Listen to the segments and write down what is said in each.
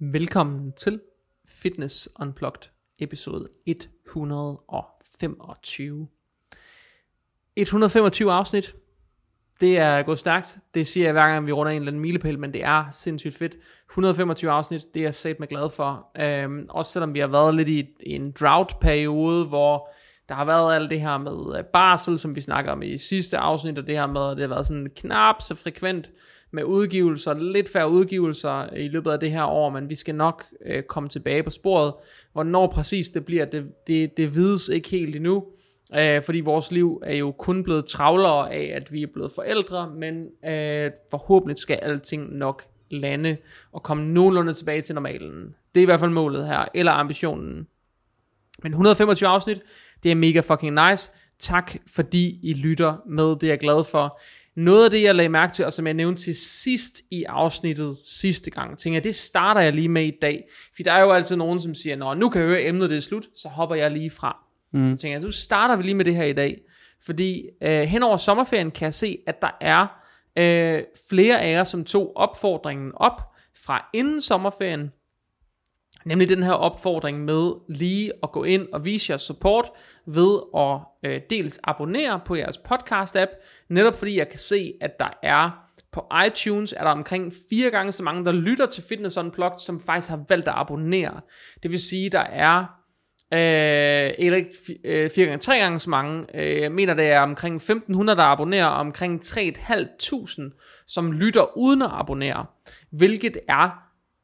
Velkommen til Fitness Unplugged episode 125. 125 afsnit. Det er gået stærkt. Det siger jeg hver gang vi runder en eller anden milepæl, men det er sindssygt fedt. 125 afsnit, det er jeg satme glad for. Også selvom vi har været lidt i en drought-periode, hvor der har været alt det her med barsel, som vi snakker om i sidste afsnit, og det her med, at det har været sådan knap så frekvent med udgivelser, lidt færre udgivelser i løbet af det her år, men vi skal nok komme tilbage på sporet. Hvornår præcis det bliver, det vides ikke helt endnu, fordi vores liv er jo kun blevet travlere af, at vi er blevet forældre, men forhåbentlig skal alting nok lande og komme nogenlunde tilbage til normalen. Det er i hvert fald målet her, eller ambitionen. Men 125 afsnit, det er mega fucking nice. Tak fordi I lytter med, det er jeg glad for. Noget af det jeg lagde mærke til, og som jeg nævnte til sidst i afsnittet sidste gang, tænker jeg, det starter jeg lige med i dag. For der er jo altid nogen som siger, nå nu kan jeg høre emnet, det er slut, så hopper jeg lige fra. Så tænker jeg, så starter vi lige med det her i dag. Fordi hen over sommerferien kan jeg se, at der er flere af jer som tog opfordringen op fra inden sommerferien. Nemlig den her opfordring med lige at gå ind og vise jeres support ved at dels abonnere på jeres podcast-app. Netop fordi jeg kan se, at der er på iTunes, er der omkring 4 gange så mange, der lytter til Fitness Unplugged, som faktisk har valgt at abonnere. Det vil sige, der er eller ikke 3 gange så mange. Jeg mener, det er omkring 1.500, der abonnerer, og omkring 3.500, som lytter uden at abonnere. Hvilket er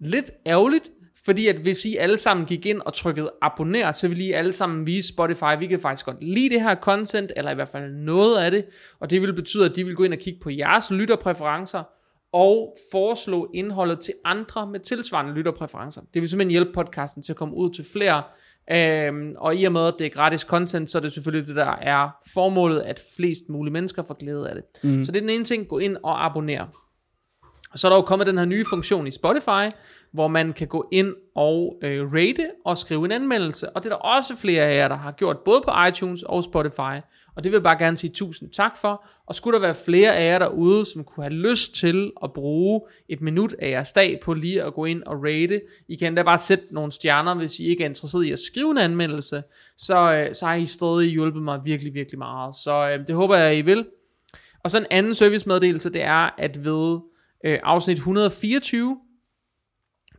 lidt ærgerligt. Fordi at hvis I alle sammen gik ind og trykkede abonner, så ville I alle sammen vise Spotify, vi kan faktisk godt lide det her content, eller i hvert fald noget af det, og det ville betyde, at de ville gå ind og kigge på jeres lytterpræferencer, og foreslå indholdet til andre med tilsvarende lytterpræferencer. Det vil simpelthen hjælpe podcasten til at komme ud til flere, og i og med, at det er gratis content, så er det selvfølgelig det, der er formålet, at flest mulige mennesker får glæde af det. Mm. Så det er den ene ting, gå ind og abonnere. Og så er der jo kommet den her nye funktion i Spotify, hvor man kan gå ind og rate og skrive en anmeldelse. Og det er der også flere af jer, der har gjort, både på iTunes og Spotify. Og det vil jeg bare gerne sige tusind tak for. Og skulle der være flere af jer derude, som kunne have lyst til at bruge et minut af jeres dag på lige at gå ind og rate. I kan da bare sætte nogle stjerner, hvis I ikke er interesseret i at skrive en anmeldelse. Så har I stadig hjulpet mig virkelig, virkelig meget. Så det håber jeg, I vil. Og så en anden servicemeddelelse, det er, at ved afsnit 124,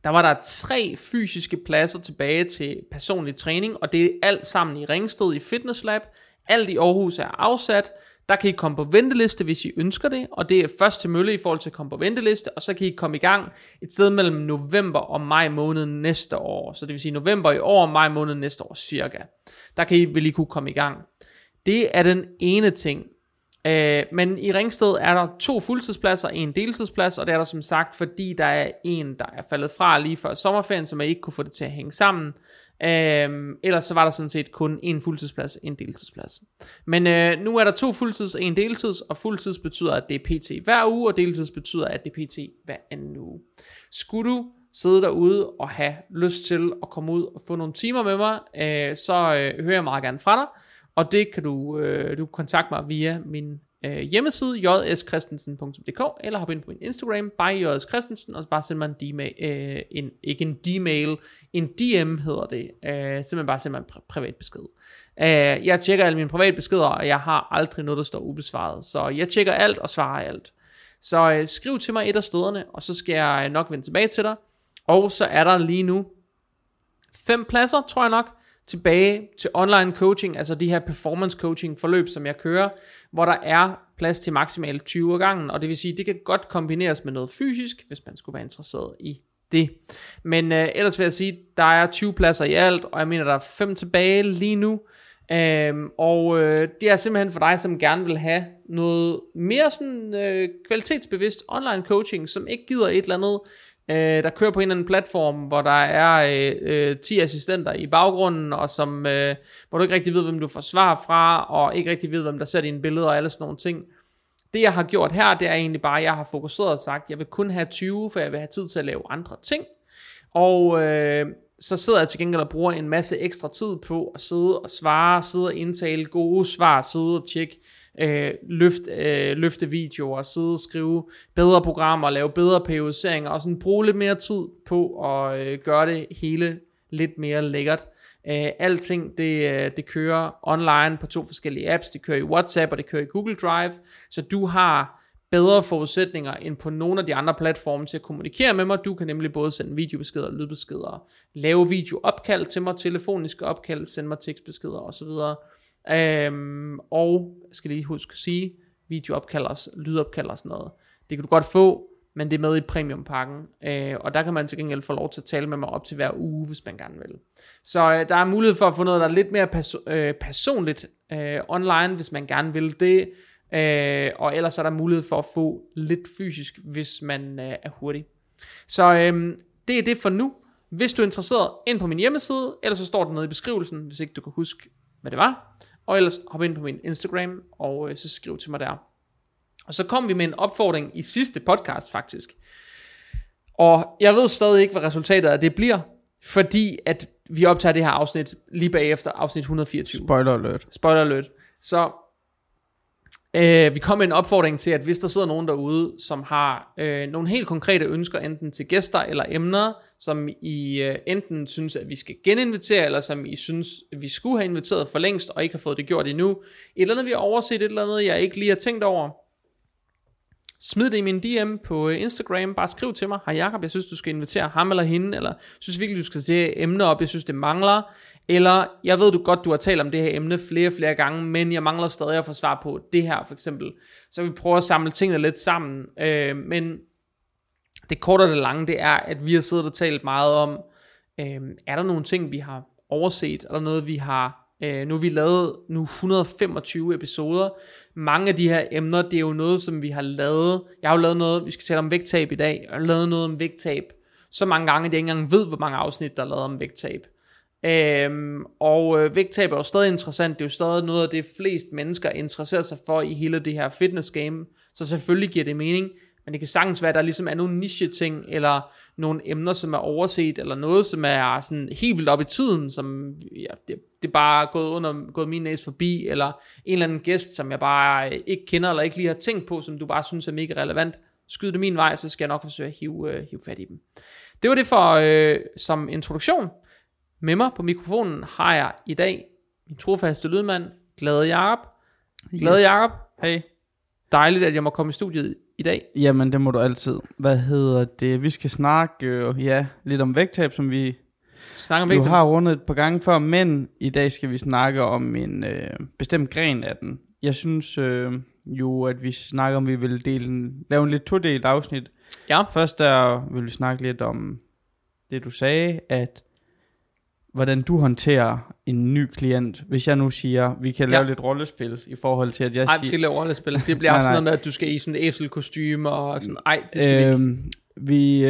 der var der 3 fysiske pladser tilbage til personlig træning, og det er alt sammen i Ringsted i Fitness Lab. Alt i Aarhus er afsat. Der kan I komme på venteliste, hvis I ønsker det, og det er først til mølle i forhold til at komme på venteliste, og så kan I komme i gang et sted mellem november og maj måned næste år. Så det vil sige november i år og maj måned næste år cirka. Der kan I vel lige kunne komme i gang. Det er den ene ting. Men i Ringsted er der 2 fuldtidspladser, 1 deltidsplads, og det er der som sagt, fordi der er en, der er faldet fra lige før sommerferien, så man ikke kunne få det til at hænge sammen. Ellers så var der sådan set kun 1 fuldtidsplads, 1 deltidsplads. Men nu er der 2 fuldtids, 1 deltids, og fuldtids betyder, at det er pt. hver uge, og deltids betyder, at det er pt. hver anden uge. Skulle du sidde derude og have lyst til at komme ud og få nogle timer med mig, hører jeg meget gerne fra dig. Og det kan du kontakte mig via min hjemmeside, jskristensen.dk, eller hop ind på min Instagram, by jskristensen, og så bare send mig en DM hedder det, simpelthen bare send mig en privat besked. Jeg tjekker alle mine private beskeder, og jeg har aldrig noget, der står ubesvaret, så jeg tjekker alt og svarer alt. Så skriv til mig et af stederne, og så skal jeg nok vende tilbage til dig, og så er der lige nu 5 pladser, tror jeg nok, tilbage til online coaching, altså de her performance coaching forløb, som jeg kører, hvor der er plads til maksimalt 20 af gangen, og det vil sige, det kan godt kombineres med noget fysisk, hvis man skulle være interesseret i det. Men ellers vil jeg sige, der er 20 pladser i alt, og jeg mener, der er 5 tilbage lige nu, det er simpelthen for dig, som gerne vil have noget mere sådan kvalitetsbevidst online coaching, som ikke gider et eller andet, der kører på en eller anden platform, hvor der er 10 assistenter i baggrunden, og som, hvor du ikke rigtig ved, hvem du får svar fra, og ikke rigtig ved, hvem der ser dine billeder og alle sådan nogle ting. Det jeg har gjort her, det er egentlig bare, at jeg har fokuseret og sagt, at jeg vil kun have 20, for jeg vil have tid til at lave andre ting. Og så sidder jeg til gengæld og bruger en masse ekstra tid på at sidde og svare, sidde og indtale gode svar, sidde og tjekke løfte videoer, sidde og skrive bedre programmer, lave bedre periodiseringer, og sådan bruge lidt mere tid på at gøre det hele lidt mere lækkert. Alting det kører online på 2 forskellige apps, det kører i WhatsApp og det kører i Google Drive, så du har bedre forudsætninger end på nogle af de andre platforme til at kommunikere med mig. Du kan nemlig både sende videobeskeder og lydbeskeder, lave videoopkald til mig, telefoniske opkald, sende mig tekstbeskeder osv. Og jeg skal lige huske at sige, videoopkald og lydopkald og sådan noget, det kan du godt få, men det er med i premiumpakken, og der kan man til gengæld få lov til at tale med mig op til hver uge, hvis man gerne vil. Så der er mulighed for at få noget, der er lidt mere personligt online, hvis man gerne vil det, og ellers er der mulighed for at få lidt fysisk, hvis man er hurtig. Så det er det for nu. Hvis du er interesseret, ind på min hjemmeside, eller så står det nede i beskrivelsen, hvis ikke du kan huske, hvad det var. Og ellers hop ind på min Instagram, og så skriv til mig der. Og så kom vi med en opfordring i sidste podcast faktisk. Og jeg ved stadig ikke, hvad resultatet af det bliver, fordi at vi optager det her afsnit lige bagefter afsnit 124. Spoiler alert. Spoiler alert. Så vi kom med en opfordring til, at hvis der sidder nogen derude, som har nogle helt konkrete ønsker, enten til gæster eller emner, som I enten synes, at vi skal geninvitere, eller som I synes, vi skulle have inviteret for længst, og ikke har fået det gjort endnu. Et eller andet, vi har overset, et eller andet, jeg ikke lige har tænkt over. Smid det i min DM på Instagram, bare skriv til mig, hej Jakob, jeg synes du skal invitere ham eller hende, eller synes virkelig du skal sætte emner op, jeg synes det mangler, eller jeg ved du godt du har talt om det her emne flere gange, men jeg mangler stadig at få svar på det her for eksempel, så vi prøver at samle tingene lidt sammen, men det korte og det lange det er, at vi har siddet og talt meget om, er der nogle ting vi har overset, er der noget vi har... Nu har vi lavet 125 episoder. Mange af de her emner, det er jo noget, som vi har lavet. Jeg har jo lavet noget, vi skal tale om vægttab i dag. Jeg har lavet noget om vægttab så mange gange, at jeg ikke engang ved, hvor mange afsnit, der er lavet om vægttab. Og vægttab er jo stadig interessant. Det er jo stadig noget af det, flest mennesker interesserer sig for i hele det her fitness game. Så selvfølgelig giver det mening. Men det kan sagtens være, at der ligesom er nogle niche-ting, eller nogle emner, som er overset, eller noget, som er sådan helt vildt op i tiden, som ja, det er bare gået min næse forbi, eller en eller anden gæst, som jeg bare ikke kender, eller ikke lige har tænkt på, som du bare synes er mega relevant. Skyd det min vej, så skal jeg nok forsøge at hive fat i dem. Det var det for som introduktion. Med mig på mikrofonen har jeg i dag min trofaste lydmand, Glade Jakob. Glade Jakob. Hej. Dejligt, at jeg må komme i studiet i dag. Jamen, det må du altid. Hvad hedder det? Vi skal snakke lidt om vægttab, som vi jo har rundet et par gange før, men i dag skal vi snakke om en bestemt gren af den. Jeg synes at vi snakker om, vi vil lave en lidt todelt afsnit. Ja. Først der vil vi snakke lidt om det, du sagde, at hvordan du håndterer en ny klient. Hvis jeg nu siger, vi kan lave lidt rollespil i forhold til, at jeg siger... Nej, vi skal lave rollespil. Det bliver også noget med, at du skal i sådan et æselkostyme og sådan... Nej, det skal ikke. Vi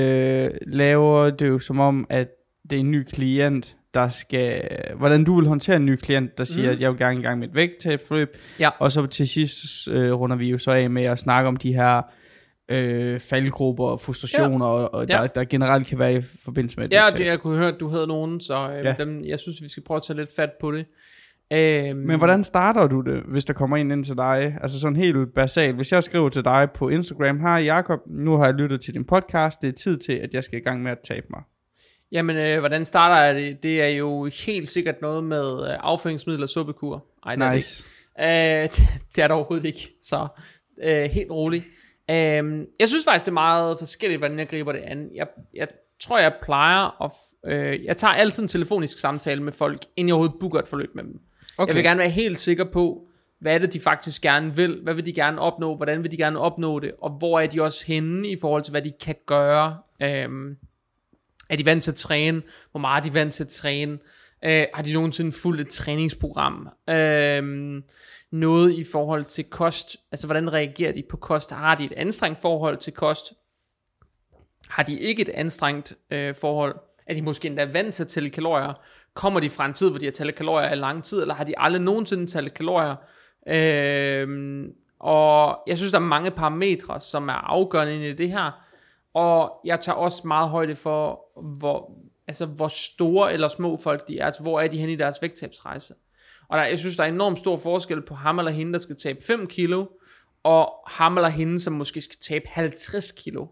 laver det jo som om, at det er en ny klient, der skal... Hvordan du vil håndtere en ny klient, der siger, at jeg vil gerne i gang med et vægttabsforløb. Ja. Og så til sidst runder vi jo så af med at snakke om de her... faldgrupper og frustrationer der generelt kan være i forbindelse med det. Ja, det jeg kunne høre, at du havde nogen, så dem, jeg synes, vi skal prøve at tage lidt fat på det. Men hvordan starter du det, hvis der kommer en ind til dig? Altså sådan helt basalt. Hvis jeg skriver til dig på Instagram, hej Jakob, nu har jeg lyttet til din podcast, det er tid til, at jeg skal i gang med at tabe mig. Jamen, hvordan starter jeg det? Det er jo helt sikkert noget med afføringsmidler og suppekur. Ej, det nice. Er det ikke. Det er det overhovedet ikke, så helt roligt. Jeg synes faktisk det er meget forskelligt, hvordan jeg griber det an. Jeg tror jeg plejer at jeg tager altid en telefonisk samtale med folk, inden jeg overhovedet booker et forløb med dem. Okay. Jeg vil gerne være helt sikker på, hvad er det de faktisk gerne vil, hvad vil de gerne opnå, hvordan vil de gerne opnå det, og hvor er de også henne i forhold til hvad de kan gøre. Er de vant til at træne, hvor meget er de vant til at træne, har de nogensinde fulgt et træningsprogram, noget i forhold til kost, altså hvordan reagerer de på kost, har de et anstrengt forhold til kost, har de ikke et anstrengt forhold, er de måske endda vant til at tælle kalorier, kommer de fra en tid, hvor de har talt kalorier i lang tid, eller har de aldrig nogensinde talt kalorier, og jeg synes der er mange parametre, som er afgørende i det her, og jeg tager også meget højde for, hvor store eller små folk de er, altså hvor er de henne i deres vægttabsrejse. Og jeg synes, der er enormt stor forskel på ham eller hende, der skal tabe 5 kilo, og ham eller hende, som måske skal tabe 50 kilo.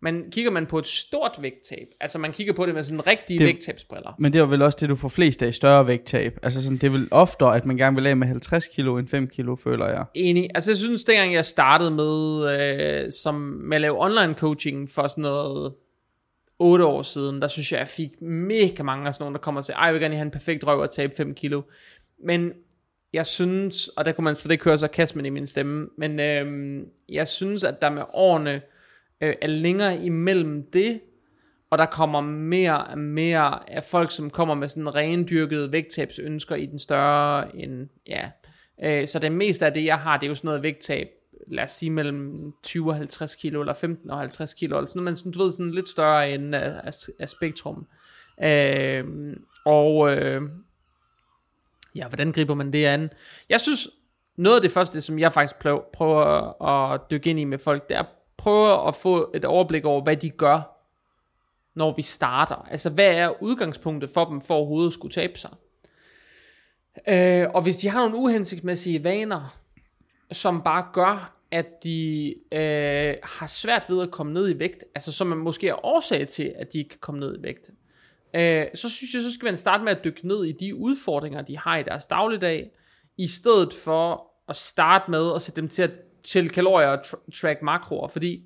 Men kigger man på et stort vægttab, altså man kigger på det med sådan rigtige vægttabsbriller. Men det er jo vel også det, du får flest af i større vægttab. Altså sådan, det er vel oftere, at man gerne vil af med 50 kilo end 5 kilo, føler jeg. Enig. Altså jeg synes, dengang jeg startede med, med at lave online coaching for sådan noget 8 år siden, der synes jeg fik mega mange af sådan nogle, der kommer og siger, jeg vil gerne have en perfekt røv og tabe 5 kilo. Men jeg synes, og der kunne man slet ikke høre sarkasmen i min stemme, men jeg synes, at der med årene er længere imellem det, og der kommer mere og mere af folk, som kommer med sådan rendyrkede vægttabsønsker i den større end, ja. Så det meste af det, jeg har, det er jo sådan noget vægttab, lad os sige mellem 20 og 50 kilo, eller 15 og 50 kilo, eller sådan noget, men sådan, du ved, sådan lidt større ende af spektrum. Ja, hvordan griber man det an? Jeg synes, noget af det første, som jeg faktisk prøver at dykke ind i med folk, det er, prøve at få et overblik over, hvad de gør, når vi starter. Altså, hvad er udgangspunktet for dem, for overhovedet at skulle tabe sig? Og hvis de har nogle uhensigtsmæssige vaner, som bare gør, at de har svært ved at komme ned i vægt, altså som man måske er årsag til, at de ikke kan komme ned i vægt, så synes jeg, så skal man starte med at dykke ned i de udfordringer, de har i deres dagligdag, i stedet for at starte med at sætte dem til at tælle kalorier og track makroer, fordi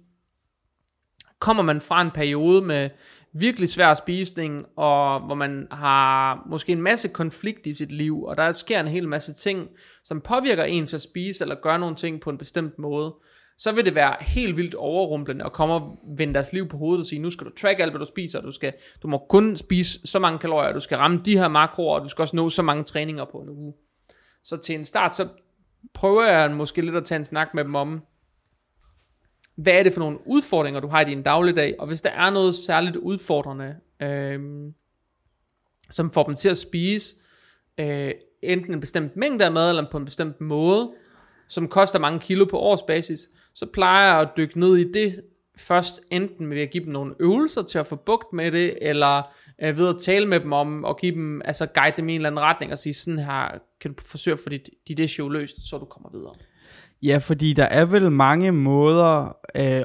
kommer man fra en periode med virkelig svær spisning, og hvor man har måske en masse konflikt i sit liv, og der sker en hel masse ting, som påvirker en til at spise eller gøre nogle ting på en bestemt måde, så vil det være helt vildt overrumplende at komme og vende deres liv på hovedet og sige, nu skal du track alt, hvad du spiser, og du må kun spise så mange kalorier, og du skal ramme de her makroer, og du skal også nå så mange træninger på en uge. Så til en start, så prøver jeg måske lidt at tage en snak med dem om, hvad er det for nogle udfordringer, du har i din dagligdag, og hvis der er noget særligt udfordrende, som får dem til at spise, enten en bestemt mængde af mad, eller på en bestemt måde, som koster mange kilo på årsbasis, så plejer jeg at dykke ned i det først, enten ved at give dem nogle øvelser til at få bugt med det, eller ved at tale med dem om, og give dem, altså guide dem i en eller anden retning, og sige sådan her, kan du forsøge at få dit issue løst, så du kommer videre. Ja, fordi der er vel mange måder,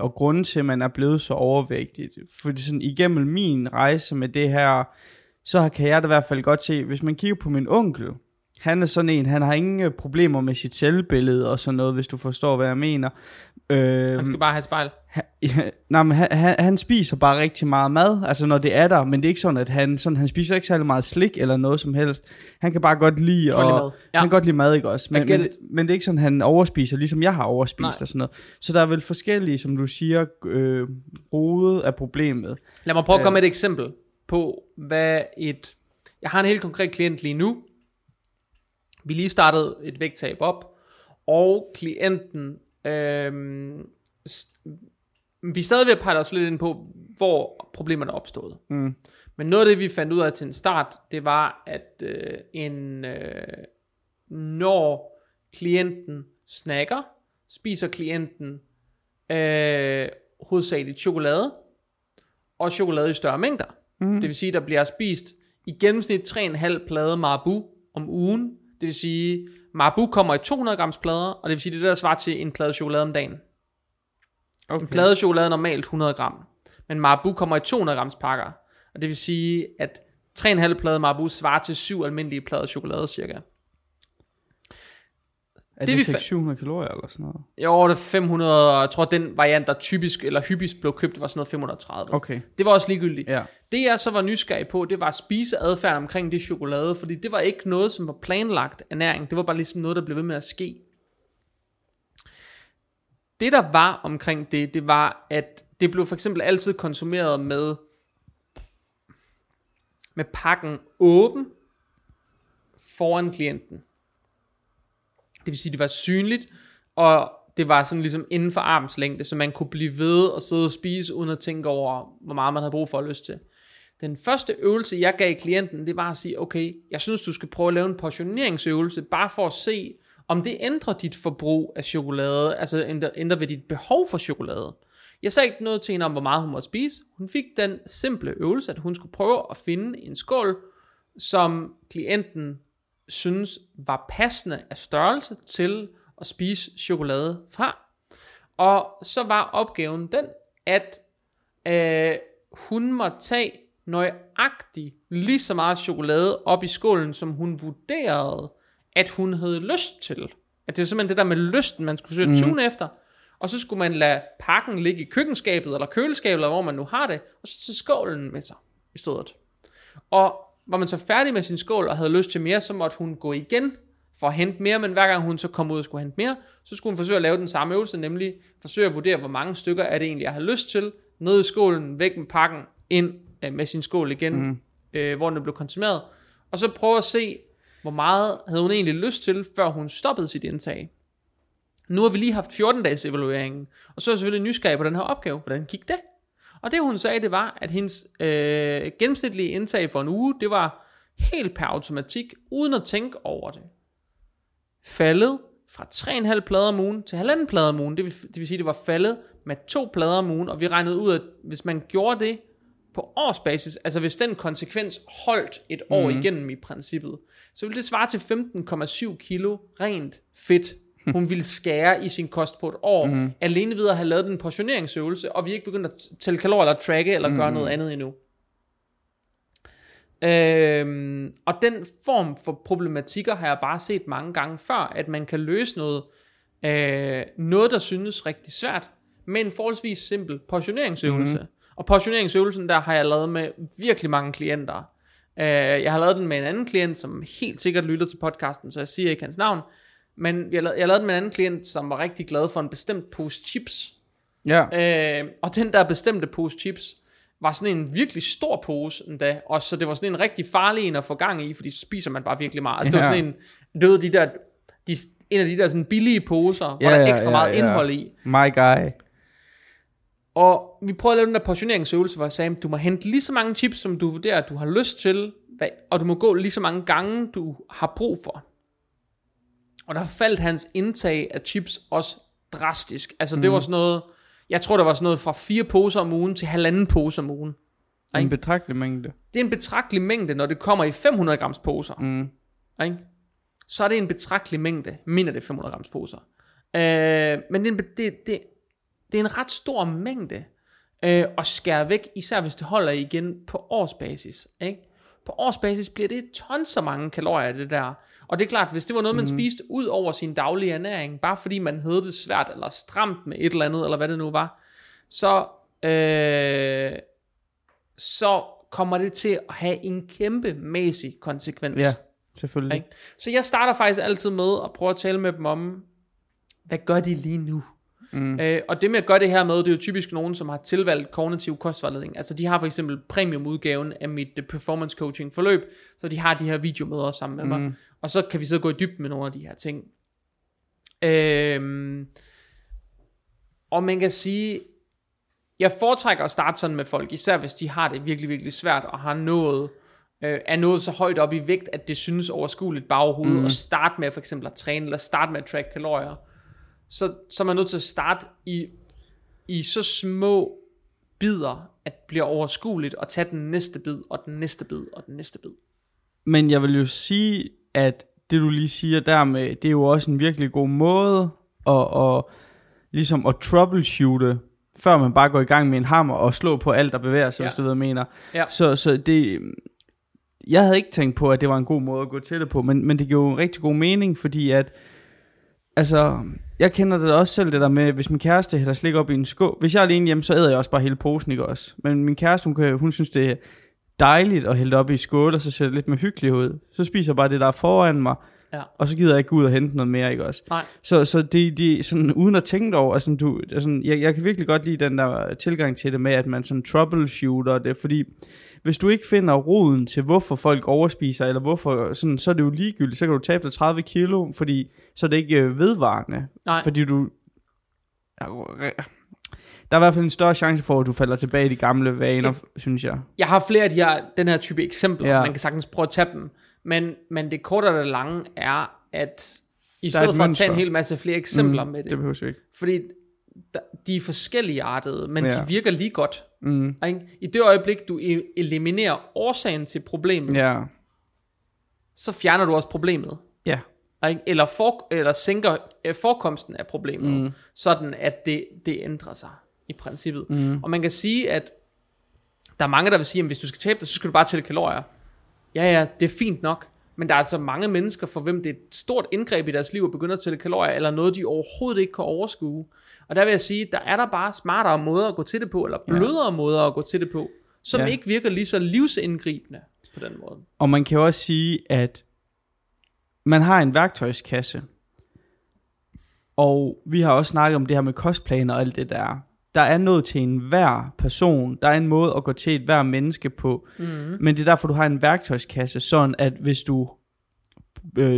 og grunde til, at man er blevet så overvægtig. Fordi sådan igennem min rejse med det her, så kan jeg da i hvert fald godt se, hvis man kigger på min onkel, han er sådan en, han har ingen problemer med sit selvbillede og sådan noget, hvis du forstår, hvad jeg mener. Han skal bare have spejl. Han spiser bare rigtig meget mad, altså når det er der, men det er ikke sådan, at han spiser ikke særlig meget slik eller noget som helst. Han kan bare godt lide mad. Ja. Han kan godt lide mad, ikke også? Men det er ikke sådan, han overspiser, ligesom jeg har overspist. Nej. Og sådan noget. Så der er vel forskellige, som du siger, rode af problemet. Lad mig prøve at komme med et eksempel på, jeg har en helt konkret klient lige nu. Vi lige startede et vægttab op, og klienten, vi er stadig ved at pege os lidt ind på, hvor problemerne opstod. Mm. Men noget af det, vi fandt ud af til en start, det var, at når klienten snakker, spiser klienten hovedsageligt chokolade, og chokolade i større mængder. Mm. Det vil sige, der bliver spist i gennemsnit 3,5 plade Marabou om ugen. Det vil sige, Marabou kommer i 200 grams plader, og det vil sige, det der svarer til en plade chokolade om dagen. Okay. En plade chokolade er normalt 100 gram, men Marabou kommer i 200 grams pakker, og det vil sige, at 3,5 plade Marabou svarer til 7 almindelige plader chokolade cirka. Er det 600 kalorier eller sådan noget? Jo, det er 500, jeg tror den variant, der typisk eller hyppigst blev købt, var sådan noget 530. Okay. Det var også ligegyldigt. Ja. Det jeg så var nysgerrig på, det var spiseadfærd omkring det chokolade, fordi det var ikke noget, som var planlagt ernæring. Det var bare ligesom noget, der blev ved med at ske. Det der var omkring det, det var, at det blev for eksempel altid konsumeret med pakken åben foran klienten. Det vil sige, det var synligt, og det var sådan ligesom inden for armslængde, så man kunne blive ved og sidde og spise, uden at tænke over, hvor meget man havde brug for og lyst til. Den første øvelse, jeg gav klienten, det var at sige, okay, jeg synes, du skal prøve at lave en portioneringsøvelse, bare for at se, om det ændrer dit forbrug af chokolade, altså ændrer ved dit behov for chokolade. Jeg sagde ikke noget til hende om, hvor meget hun måtte spise. Hun fik den simple øvelse, at hun skulle prøve at finde en skål, som klienten synes var passende af størrelse til at spise chokolade fra. Og så var opgaven den, at hun måtte tage nøjagtigt lige så meget chokolade op i skålen, som hun vurderede, at hun havde lyst til. At det er simpelthen det der med lysten, man skulle søge tune efter. Og så skulle man lade pakken ligge i køkkenskabet, eller køleskabet, eller hvor man nu har det, og så tage skålen med sig i stedet. Og var man så færdig med sin skål, og havde lyst til mere, så måtte hun gå igen for at hente mere, men hver gang hun så kom ud og skulle hente mere, så skulle hun forsøge at lave den samme øvelse, nemlig forsøge at vurdere, hvor mange stykker er det egentlig, jeg har lyst til, ned i skålen, væk med pakken, ind med sin skål igen, hvor den blev konsumeret, og så prøve at se, hvor meget havde hun egentlig lyst til, før hun stoppede sit indtag. Nu har vi lige haft 14-dages evalueringen, og så er jeg selvfølgelig nysgerrig på den her opgave, hvordan gik det? Og det hun sagde, det var, at hendes gennemsnitlige indtag for en uge, det var helt per automatik, uden at tænke over det, faldet fra 3,5 plader om ugen til 1,5 plader om ugen. Det vil sige, det var faldet med 2 plader om ugen, og vi regnede ud, at hvis man gjorde det på årsbasis, altså hvis den konsekvens holdt et år igennem i princippet, så ville det svare til 15,7 kilo rent fedt, hun ville skære i sin kost på et år, alene ved at have lavet den portioneringsøvelse, og vi ikke begyndt at tælle kalorier, eller tracke, eller gøre noget andet endnu. Og den form for problematikker har jeg bare set mange gange før, at man kan løse noget der synes rigtig svært, med en forholdsvis simpel portioneringsøvelse. Og portioneringsøvelsen der har jeg lavet med virkelig mange klienter. Jeg har lavet den med en anden klient, som helt sikkert lytter til podcasten, så jeg siger ikke hans navn, men jeg lavede den med en anden klient, som var rigtig glad for en bestemt pose chips. Og den der bestemte pose chips var sådan en virkelig stor pose endda, og så det var sådan en rigtig farlig en at få gang i, fordi så spiser man bare virkelig meget. Altså det var sådan en, det var en af de der sådan billige poser, hvor der er ekstra meget indhold i. My guy. Og vi prøvede at lave den der portioneringsøvelse, hvor jeg sagde, du må hente lige så mange chips, som du vurderer, du har lyst til, og du må gå lige så mange gange, du har brug for. Og der faldt hans indtag af chips også drastisk. Altså det var sådan noget, jeg tror, der var sådan noget fra 4 poser om ugen til 1,5 pose om ugen. Ikke? En betragtelig mængde. Det er en betragtelig mængde, når det kommer i 500 grams poser. Ikke? Så er det en betragtelig mængde, minder det 500 grams poser. Men det er en ret stor mængde at skære væk, især hvis det holder igen på årsbasis. Ikke? På årsbasis bliver det tons så mange kalorier, det der. Og det er klart, hvis det var noget, man spiste ud over sin daglige ernæring, bare fordi man havde det svært, eller stramt med et eller andet, eller hvad det nu var, så kommer det til at have en kæmpemæssig konsekvens. Ja, selvfølgelig. Okay? Så jeg starter faktisk altid med at prøve at tale med dem om, hvad gør de lige nu? Og det med at gøre det her med, det er jo typisk nogen, som har tilvalgt kognitiv kostvejledning. Altså de har for eksempel premiumudgaven af mit performance coaching forløb, så de har de her videomøder sammen med mig, og så kan vi så gå i dybden med nogle af de her ting. Og man kan sige, jeg foretrækker at starte sådan med folk, især hvis de har det virkelig, virkelig svært, og har nået, er nået så højt op i vægt, at det synes overskueligt baghovedet, og starte med for eksempel at træne, eller starte med at track kalorier. Så er man nødt til at starte i så små bidder, at det bliver overskueligt at tage den næste bid, og den næste bid, og den næste bid. Men jeg vil jo sige, at det du lige siger dermed, det er jo også en virkelig god måde ligesom at troubleshoote, før man bare går i gang med en hammer og slår på alt, der bevæger sig, hvis du ved, hvad jeg mener. Ja. Så det... Jeg havde ikke tænkt på, at det var en god måde at gå til det på, men det giver jo en rigtig god mening, fordi at... Altså, jeg kender det også selv, det der med, hvis min kæreste hælder slik op i en skål. Hvis jeg er alene hjemme, så æder jeg også bare hele posen, ikke også? Men min kæreste, hun synes, det er dejligt at hælde op i skål, og så ser det lidt med hyggelig ud. Så spiser jeg bare det, der er foran mig, og så gider jeg ikke ud og hente noget mere, ikke også? Nej. Så det sådan, uden at tænke over, altså, jeg kan virkelig godt lide den der tilgang til det med, at man sådan troubleshooter det, fordi hvis du ikke finder roden til, hvorfor folk overspiser, eller hvorfor sådan, så er det jo ligegyldigt, så kan du tabe dig 30 kilo, fordi så er det ikke vedvarende. Nej. Fordi du... Der er i hvert fald en større chance for, at du falder tilbage i de gamle vaner, synes jeg. Jeg har flere af de her, den her type eksempler, man kan sagtens prøve at tage dem, men det korte og det lange er, at i stedet for at tage en hel masse flere eksempler med det behøver jeg ikke. Fordi de er forskelligartede, men de virker lige godt. I det øjeblik, du eliminerer årsagen til problemet, så fjerner du også problemet. Ja. Eller, eller sænker forekomsten af problemet, sådan at det ændrer sig i princippet. Mm. Og man kan sige, at der er mange, der vil sige, at hvis du skal tabe dig, så skal du bare tælle kalorier. Ja, det er fint nok. Men der er altså mange mennesker, for hvem det er et stort indgreb i deres liv at begynde at tælle kalorier, eller noget, de overhovedet ikke kan overskue. Og der vil jeg sige, der er der bare smartere måder at gå til det på, eller blødere måder at gå til det på, som ikke virker lige så livsindgribende på den måde. Og man kan jo også sige, at man har en værktøjskasse, og vi har også snakket om det her med kostplaner og alt det der. Der er noget til enhver person. Der er en måde at gå til et hver menneske på. Mm-hmm. Men det er derfor, du har en værktøjskasse, sådan at hvis du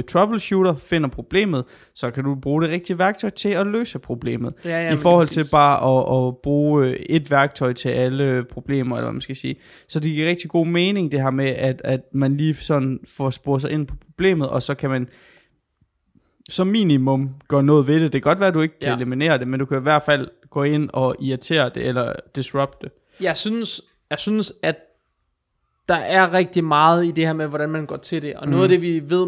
troubleshooter, finder problemet, så kan du bruge det rigtige værktøj til at løse problemet. I forhold til bare at bruge et værktøj til alle problemer, eller hvad man skal sige. Så det giver rigtig god mening, det her med, at man lige sådan får sporet sig ind på problemet, og så kan man som minimum gøre noget ved det. Det kan godt være, at du ikke kan eliminere det, men du kan i hvert fald gå ind og irritere det, eller disrupte det. Jeg synes, at der er rigtig meget i det her med, hvordan man går til det. Og noget af det, vi ved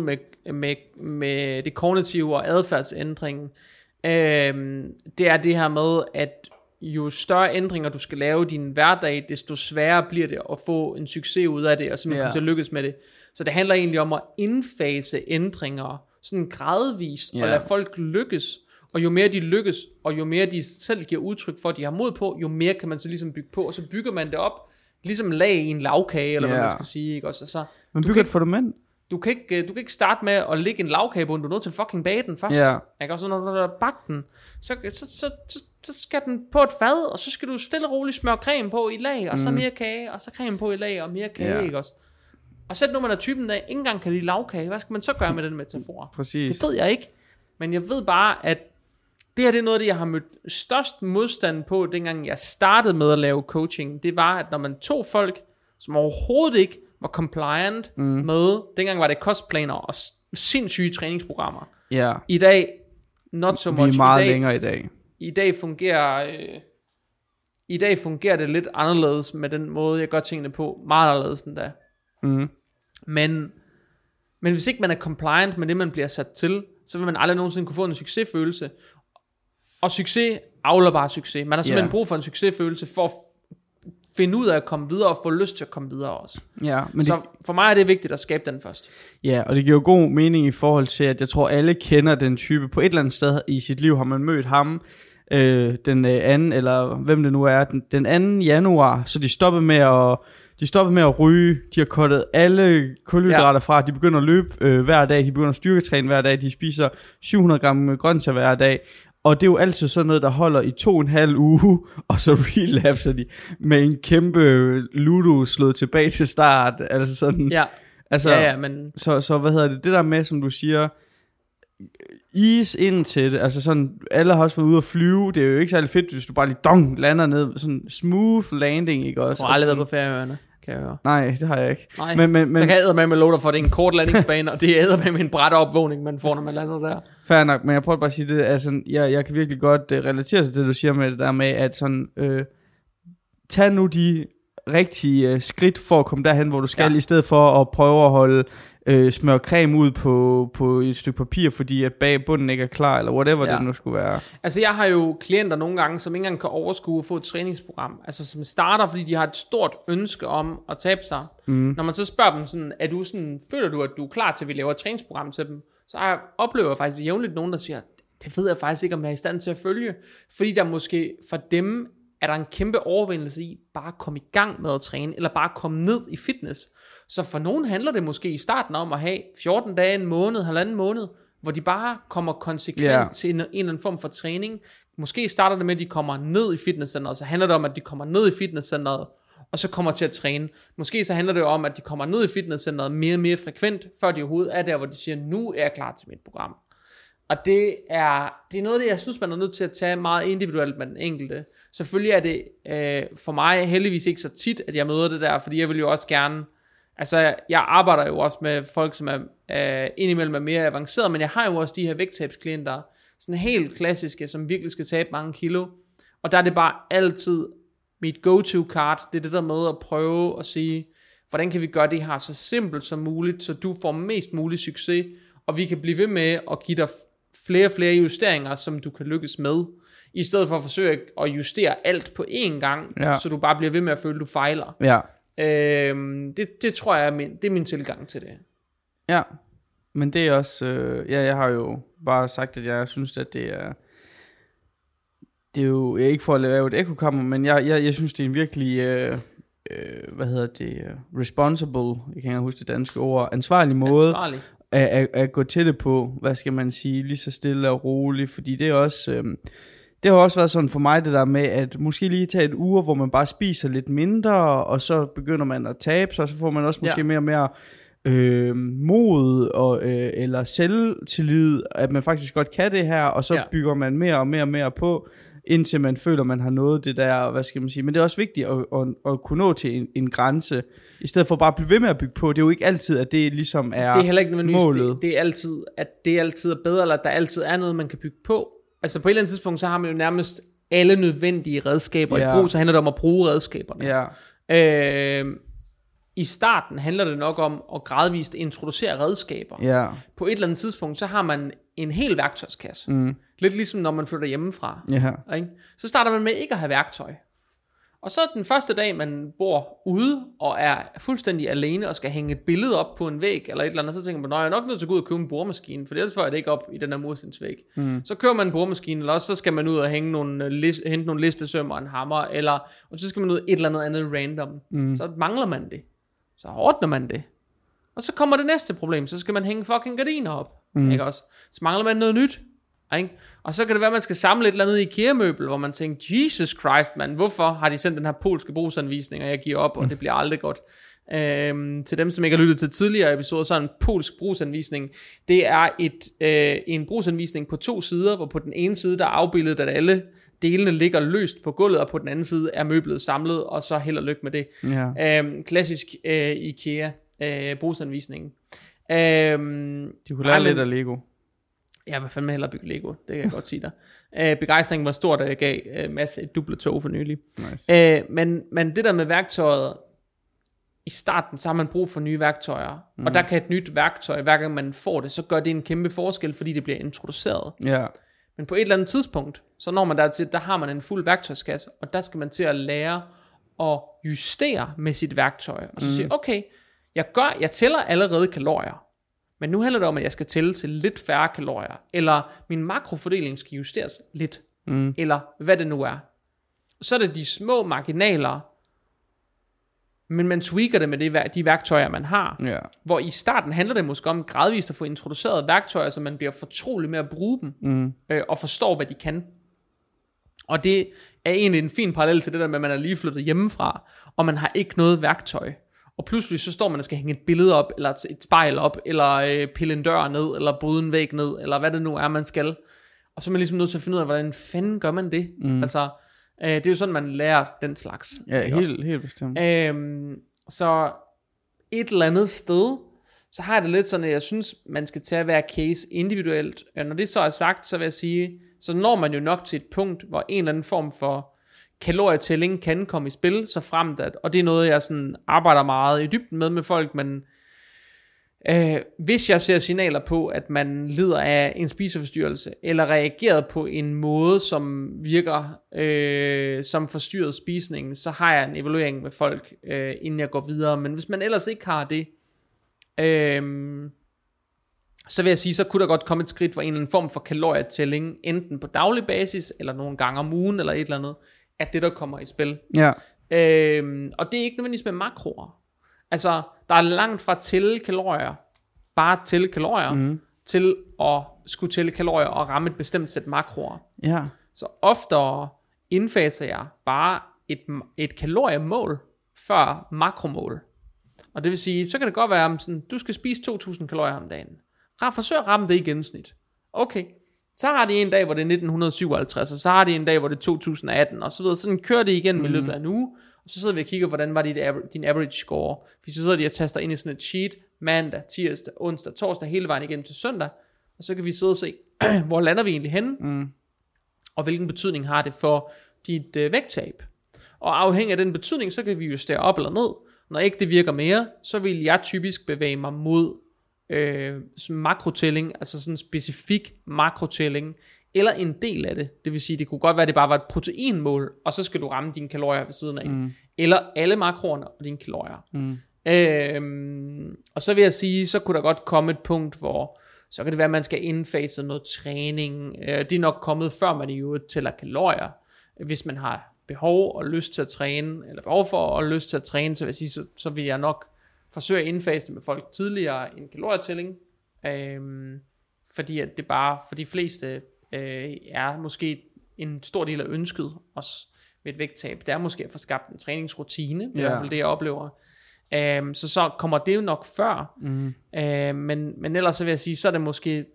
med det kognitive og adfærdsændringen, det er det her med, at jo større ændringer du skal lave i din hverdag, desto sværere bliver det at få en succes ud af det, og simpelthen komme til at lykkes med det. Så det handler egentlig om at indfase ændringer, sådan gradvist, og lade folk lykkes. Og jo mere de lykkes, og jo mere de selv giver udtryk for, at de har mod på, jo mere kan man så ligesom bygge på, og så bygger man det op, ligesom lag i en lavkage, eller hvad man skal sige, ikke også? Altså, man bygger et fundament. Du kan ikke starte med at lægge en lavkage på, du er nødt til at fucking bage den først. Yeah. Ikke? Og så når du har bagt den, så skal den på et fad, og så skal du stille og roligt smøre creme på i lag, og så mere kage, og så creme på i lag, og mere kage, ikke også? Og sæt nu, man er typen, der ikke engang kan lide lavkage. Hvad skal man så gøre med den metafor? Præcis. Det ved jeg ikke. Men jeg ved bare, at det her, det er noget af det, jeg har mødt størst modstand på, dengang jeg startede med at lave coaching. Det var, at når man tog folk, som overhovedet ikke var compliant med, dengang var det kostplaner og sindssyge træningsprogrammer. Yeah. I dag, not so much. Vi er meget længere i dag. I dag fungerer det lidt anderledes med den måde, jeg gør tingene på. Meget anderledes end da. Mm. Men hvis ikke man er compliant med det, man bliver sat til, så vil man aldrig nogensinde kunne få en succesfølelse. Og succes avler bare succes. Man har simpelthen brug for en succesfølelse for at finde ud af at komme videre og få lyst til at komme videre også. Ja, men så for mig er det vigtigt at skabe den først. Ja, og det giver jo god mening i forhold til, at jeg tror alle kender den type. På et eller andet sted i sit liv har man mødt ham den anden, eller hvem det nu er, den 2. januar, så de stopper med at... De stopper med at ryge, de har kuttet alle kulhydrater fra, de begynder at løbe hver dag, de begynder at styrketræne hver dag, de spiser 700 gram grøntsager hver dag, og det er jo altid sådan noget, der holder i 2,5 uge, og så relapser de med en kæmpe ludo slået tilbage til start, altså sådan. Ja. Altså, ja, men... så hvad hedder det, det der med, som du siger, is ind til det, altså sådan, alle har også været ude at flyve, det er jo ikke særlig fedt, hvis du bare lige dong, lander ned, sådan smooth landing, ikke også? Jeg har aldrig været på Færøerne, kan jeg høre. Nej, det har jeg ikke. Nej, men der kan jeg eddermame loader for, det er en kort landingsbane, og det er eddermame en brat opvågning, man får, når man lander der. Fair nok, men jeg prøver bare at sige det, altså, jeg kan virkelig godt relatere til det, du siger med det der med, at sådan, tag nu de rigtige skridt for at komme derhen, hvor du skal, i stedet for at prøve at holde smør creme ud på et stykke papir, fordi at bag bunden ikke er klar, eller whatever det nu skulle være. Altså jeg har jo klienter nogle gange, som ikke engang kan overskue at få et træningsprogram, altså som starter, fordi de har et stort ønske om at tabe sig. Når man så spørger dem sådan, føler du, at du er klar til, at vi laver et træningsprogram til dem, så oplever jeg faktisk jævnligt nogen, der siger, det ved jeg faktisk ikke, om jeg er i stand til at følge, fordi der måske for dem, er der en kæmpe overvindelse i, bare at komme i gang med at træne, eller bare komme ned i fitness. Så for nogen handler det måske i starten om at have 14 dage, en måned, halvanden måned, hvor de bare kommer konsekvent til en eller anden form for træning. Måske starter det med, at de kommer ned i fitnesscenteret, så handler det om, at de kommer ned i fitnesscenteret, og så kommer til at træne. Måske så handler det om, at de kommer ned i fitnesscenteret mere og mere frekvent, før de overhovedet er der, hvor de siger, nu er jeg klar til mit program. Og det er noget af det, jeg synes, man er nødt til at tage meget individuelt med den enkelte. Selvfølgelig er det for mig heldigvis ikke så tit, at jeg møder det der, fordi jeg vil jo også gerne... Altså, jeg arbejder jo også med folk, som er indimellem er mere avanceret, men jeg har jo også de her vægttabsklienter, sådan helt klassiske, som virkelig skal tabe mange kilo. Og der er det bare altid mit go-to card, det er det der med at prøve at sige, Hvordan kan vi gøre det her så simpelt som muligt, så du får mest mulig succes, og vi kan blive ved med at give dig flere og flere justeringer, som du kan lykkes med, i stedet for at forsøge at justere alt på én gang, ja. Så du bare bliver ved med at føle, at du fejler. Ja. Det tror jeg, det er min tilgang til det. Ja, men det er også, jeg har jo bare sagt, at jeg synes, at det er jo ikke for at lave et ekokammer, men jeg synes, det er en virkelig, responsible, jeg kan ikke huske det danske ord, ansvarlig måde. Ansvarlig. At gå til det på, hvad skal man sige, lige så stille og roligt, fordi det er også, det har også været sådan for mig det der med, at måske lige tage et uger, hvor man bare spiser lidt mindre, og så begynder man at tabe sig, og så får man også måske mere og mere mod, og, eller selvtillid, at man faktisk godt kan det her, og så bygger man mere og mere og mere på, indtil man føler, man har nået det der, hvad skal man sige, men det er også vigtigt at kunne nå til en grænse, i stedet for bare at blive ved med at bygge på. Det er jo ikke altid, at det ligesom er målet. Det er heller ikke nødvendigvis, det er altid, at det altid er bedre, eller at der altid er noget, man kan bygge på. Altså på et eller andet tidspunkt, så har man jo nærmest alle nødvendige redskaber i brug, så handler det om at bruge redskaberne. Ja. I starten handler det nok om at gradvist introducere redskaber. Ja. På et eller andet tidspunkt, så har man en hel værktøjskasse. Mm. Lidt ligesom når man flytter hjemmefra. Yeah. Ikke? Så starter man med ikke at have værktøj. Og så den første dag, man bor ude og er fuldstændig alene og skal hænge et billede op på en væg eller et eller andet, så tænker man, nej, jeg er nok nødt til at gå ud og købe en boremaskine, for ellers får jeg det ikke op i den her murstensvæg. Mm. Så køber man en boremaskine, eller også så skal man ud og hente nogle listesøm og en hammer, eller og så skal man ud et eller andet random. Mm. Så mangler man det. Så ordner man det. Og så kommer det næste problem. Så skal man hænge fucking gardiner op. Mm. Ikke også? Så mangler man noget nyt. Ikke? Og så kan det være, at man skal samle et eller andet IKEA-møbel, hvor man tænker, Jesus Christ, man, hvorfor har de sendt den her polske brugsanvisning, og jeg giver op, og det bliver aldrig godt. Til dem, som ikke har lyttet til tidligere episoder, så er en polsk brugsanvisning, det er en brugsanvisning på 2 sider, hvor på den ene side, der er afbildet, at alle delene ligger løst på gulvet, og på den anden side er møblet samlet, og så held og lykke med det. Ja. Klassisk IKEA brugsanvisningen. De kunne lære lidt af Lego. Ja, hvad fanden med hellere bygge Lego, det kan jeg godt sige dig. Begejstringen var stor, da jeg gav Mads et dubletog for nylig. Nice. Men det der med værktøjet, i starten, så har man brug for nye værktøjer. Mm. Og der kan et nyt værktøj, hver gang man får det, så gør det en kæmpe forskel, fordi det bliver introduceret. Yeah. Men på et eller andet tidspunkt, så når man dertil, der har man en fuld værktøjskasse, og der skal man til at lære at justere med sit værktøj. Og så sige, okay, jeg tæller allerede kalorier. Men nu handler det om, at jeg skal tælle til lidt færre kalorier, eller min makrofordeling skal justeres lidt, eller hvad det nu er. Så er det de små marginaler, men man tweaker det med de værktøjer, man har. Yeah. Hvor i starten handler det måske om gradvist at få introduceret værktøjer, så man bliver fortrolig med at bruge dem, og forstår, hvad de kan. Og det er egentlig en fin parallel til det der med, at man er lige flyttet hjemmefra, og man har ikke noget værktøj. Og pludselig så står man og skal hænge et billede op, eller et spejl op, eller pille en dør ned, eller bryde en væg ned, eller hvad det nu er, man skal. Og så er man ligesom nødt til at finde ud af, hvordan fanden gør man det? Altså, det er jo sådan, man lærer den slags. Ja, helt bestemt. Så et eller andet sted, så har jeg det lidt sådan, at jeg synes, man skal tage hver case individuelt. Når det så er sagt, så vil jeg sige, så når man jo nok til et punkt, hvor en eller anden form for kalorietælling kan komme i spil, så fremt at, og det er noget, jeg sådan arbejder meget i dybden med folk, men hvis jeg ser signaler på, at man lider af en spiseforstyrrelse, eller reagerer på en måde, som virker som forstyrret spisningen, så har jeg en evaluering med folk, inden jeg går videre, men hvis man ellers ikke har det, så vil jeg sige, så kunne der godt komme et skridt for en eller anden form for kalorietælling, enten på daglig basis, eller nogle gange om ugen, eller et eller andet, at det der kommer i spil. Ja. Og det er ikke nødvendigvis med makroer. Altså, der er langt fra tælle kalorier, bare tælle kalorier, til at skulle tælle kalorier og ramme et bestemt sæt makroer. Ja. Så oftere indfaser jeg bare et kaloriemål før makromål. Og det vil sige, så kan det godt være, at du skal spise 2.000 kalorier om dagen. Forsøg at ramme det i gennemsnit. Okay. Så har de en dag, hvor det er 1957, og så har de en dag, hvor det er 2018, og så videre. Sådan kører det igen med løbet af en uge, og så sidder vi og kigger, hvordan var din average score. Hvis så sidder de og taster ind i sådan et sheet, mandag, tirsdag, onsdag, torsdag, hele vejen igennem til søndag, og så kan vi sidde og se, hvor lander vi egentlig henne, og hvilken betydning har det for dit vægttab. Og afhængig af den betydning, så kan vi justere op eller ned. Når ikke det virker mere, så vil jeg typisk bevæge mig mod makrotælling, altså sådan en specifik makrotælling, eller en del af det. Det vil sige, det kunne godt være, at det bare var et proteinmål, og så skal du ramme dine kalorier ved siden af. Mm. Eller alle makroerne og dine kalorier. Mm. Og så vil jeg sige, så kunne der godt komme et punkt, hvor så kan det være, at man skal indfase noget træning. Det er nok kommet, før man i øvrigt tæller kalorier. Hvis man har behov og lyst til at træne, eller behov for og lyst til at træne, så vil jeg sige, så vil jeg nok forsøge at indfase det med folk tidligere end kalorietælling. Fordi at det bare for de fleste er måske en stor del af ønsket også ved et vægttab. Det er måske at få skabt en træningsrutine, i hvert fald det jeg oplever. Så kommer det jo nok før. Mm. Men ellers så vil jeg sige, så er det måske,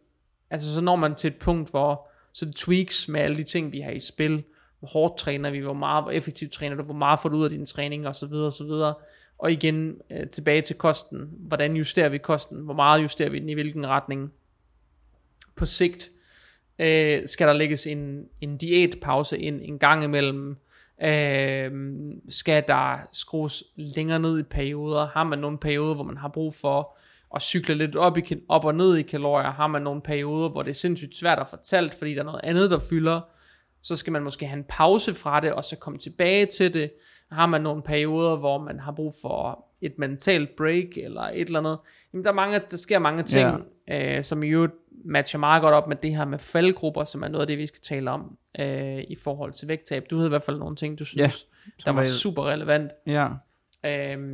altså så når man til et punkt, hvor så det tweaks med alle de ting vi har i spil. Hvor hårdt træner vi, hvor effektivt træner du, hvor meget får du ud af din træning, og så videre og så videre. Og igen tilbage til kosten. Hvordan justerer vi kosten? Hvor meget justerer vi den, i hvilken retning? På sigt skal der lægges en diætpause ind en gang imellem. Skal der skrues længere ned i perioder? Har man nogle perioder, hvor man har brug for at cykle lidt op og ned i kalorier? Har man nogle perioder, hvor det er sindssygt svært at fortælle, fordi der er noget andet, der fylder? Så skal man måske have en pause fra det, og så komme tilbage til det. Har man nogle perioder, hvor man har brug for et mentalt break, eller et eller andet? Jamen, der sker mange ting, som jo matcher meget godt op med det her med faldgrupper, som er noget af det, vi skal tale om i forhold til vægttab. Du havde i hvert fald nogle ting, du synes, der var super relevant. Ja.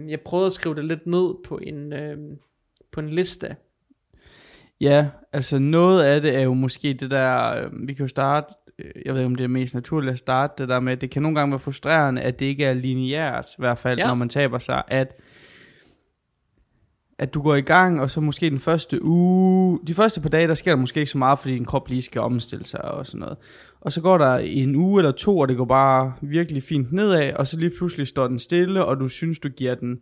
Jeg prøvede at skrive det lidt ned på en liste. Ja, altså noget af det er jo måske det der, vi kan jo starte, jeg ved ikke om det er mest naturligt at starte det der med, det kan nogle gange være frustrerende, at det ikke er lineært, i hvert fald når man taber sig, at du går i gang, og så måske den første uge, de første par dage, der sker der måske ikke så meget, fordi din krop lige skal omstille sig og sådan noget. Og så går der en uge eller to, og det går bare virkelig fint nedad, og så lige pludselig står den stille, og du synes, du giver den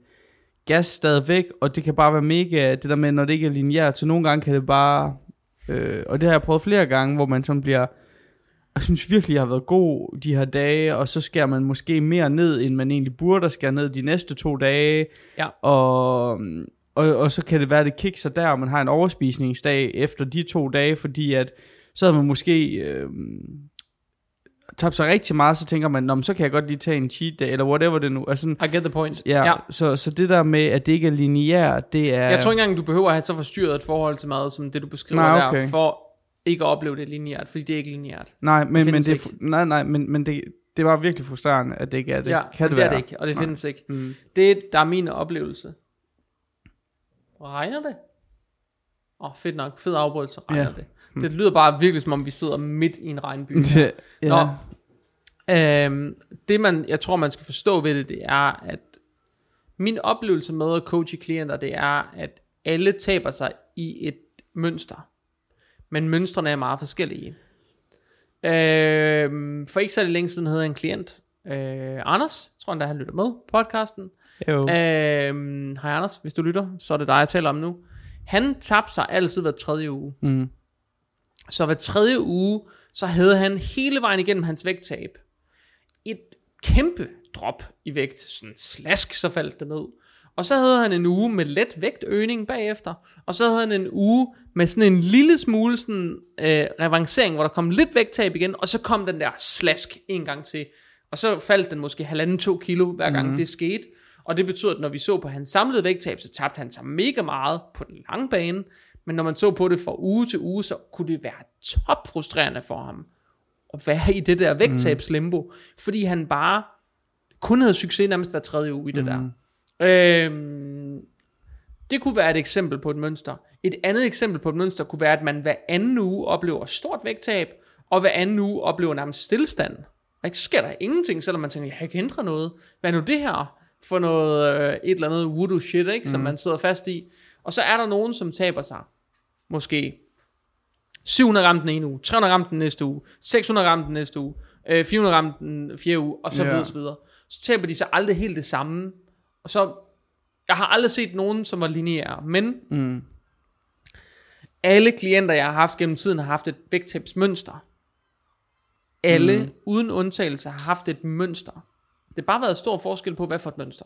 gas stadigvæk, og det kan bare være mega, det der med, når det ikke er lineært, så nogle gange kan det bare, og det har jeg prøvet flere gange, hvor man sådan bliver, jeg synes virkelig, jeg har været god de her dage, og så skærer man måske mere ned, end man egentlig burde at skære ned de næste 2 dage, og så kan det være, at det kikser der, og man har en overspisningsdag efter de 2 dage, fordi at, så havde man måske tabt sig rigtig meget, så tænker man, nå, men så kan jeg godt lige tage en cheat day, eller whatever det nu er. Sådan, I get the point. Ja. Så det der med, at det ikke er lineært, det er... Jeg tror ikke engang, du behøver at have så forstyrret et forhold til mad, som det du beskriver der, for ikke at opleve det lineært, fordi det er ikke lineært. Nej, men det var virkelig frustrerende, at det ikke er det. Ja, kan det være? Er det ikke, og det findes ikke. Mm. Det, der er min oplevelse. Regner det? Fedt nok. Fed afbrydelse. Regner det. Det lyder bare virkelig, som om vi sidder midt i en regnby. Det jeg tror, man skal forstå ved det, det er, at min oplevelse med at coache klienter, det er, at alle taber sig i et mønster. Men mønstrene er meget forskellige. For ikke så længe siden havde jeg en klient, Anders, tror jeg der han lytter med på podcasten. Hej Anders, hvis du lytter, så er det dig, jeg taler om nu. Han tabte sig altid hver 3. uge. Mm. Så hver 3. uge, så havde han hele vejen igennem hans vægttab et kæmpe drop i vægt. Sådan slask, så faldt det ned. Og så havde han en uge med let vægtøgning bagefter. Og så havde han en uge med sådan en lille smule sådan, revancering, hvor der kom lidt vægttab igen. Og så kom den der slask en gang til. Og så faldt den måske 1,5-2 kilo, hver gang det skete. Og det betyder, at når vi så på hans samlede vægttab, så tabte han sig mega meget på den lange bane. Men når man så på det fra uge til uge, så kunne det være topfrustrerende for ham at være i det der vægttabslimbo. Fordi han bare kun havde succes nærmest hver 3. uge i det der. Det kunne være et eksempel på et mønster. Et andet eksempel på et mønster kunne være, at man hver anden uge oplever stort vægttab, og hver anden uge oplever nærmest stillstand. Og ikke sker der ingenting, selvom man tænker, jeg kan ikke ændre noget. Hvad nu det her for noget, et eller andet voodoo shit, ikke, som man sidder fast i? Og så er der nogen, som taber sig. Måske 700 gram den ene uge, 300 gram den næste uge, 600 gram den næste uge, 400 gram den 4. uge, og så videre, så videre. Så taber de sig aldrig helt det samme. Og så, jeg har aldrig set nogen, som var lineære, men alle klienter, jeg har haft gennem tiden, har haft et vægttabsmønster. Alle, uden undtagelse, har haft et mønster. Det har bare været stor forskel på, hvad for et mønster.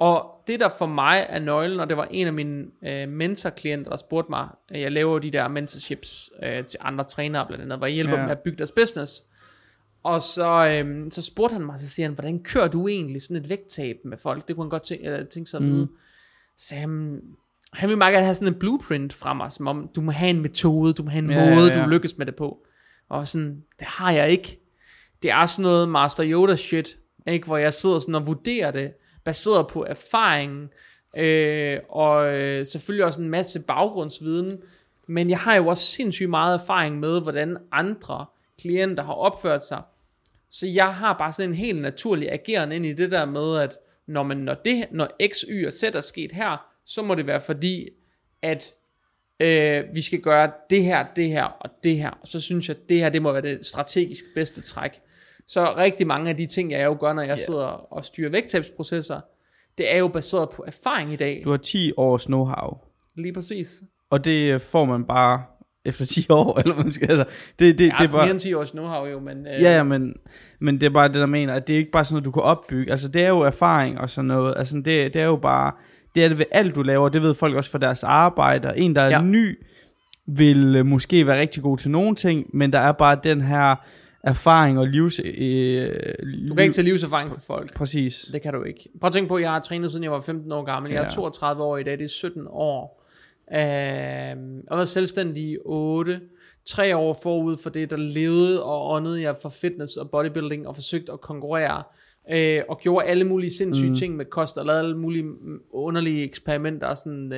Og det der for mig er nøglen, og det var en af mine mentorklienter, der spurgte mig, jeg laver de der mentorships til andre trænere blandt andet, hvor jeg hjælper dem med at bygge deres business. Og så spurgte han mig, så siger han, hvordan kører du egentlig sådan et vægttab med folk? Det kunne han godt tænke sig at vide. Så han ville meget gerne have sådan en blueprint fra mig, som om, du må have en metode, du må have en måde, du lykkes med det på. Og sådan, det har jeg ikke. Det er sådan noget Master Yoda shit, ikke? Hvor jeg sidder sådan og vurderer det, baseret på erfaringen, og selvfølgelig også en masse baggrundsviden, men jeg har jo også sindssygt meget erfaring med, hvordan andre klienter har opført sig, så jeg har bare sådan en helt naturlig agerende ind i det der med, at når X, Y og Z er sket her, så må det være fordi, at vi skal gøre det her, og så synes jeg, at det her, det må være det strategisk bedste træk. Så rigtig mange af de ting, jeg jo gør, når jeg sidder og styrer vægttabsprocesser, det er jo baseret på erfaring i dag. Du har 10 års know-how. Lige præcis. Og det får man bare efter 10 år, eller hvad man skal altså. Det er bare mere end 10 års know-how jo, men... men det er bare det, der mener, at det er ikke bare sådan noget, du kan opbygge. Altså, det er jo erfaring og sådan noget. Altså, det er jo bare... Det er det ved alt, du laver. Det ved folk også fra deres arbejde. En, der er ny, vil måske være rigtig god til nogle ting, men der er bare den her... erfaring og livs... du kan ikke tage livserfaring fra folk. Præcis. Det kan du ikke. Prøv at tænke på, at jeg har trænet, siden jeg var 15 år gammel. Jeg er 32 år i dag, det er 17 år. Og var selvstændig i 8. 3 år forud for det, der levede og åndede jeg for fitness og bodybuilding, og forsøgte at konkurrere, og gjorde alle mulige sindssyge ting med kost, og lavede alle mulige underlige eksperimenter, sådan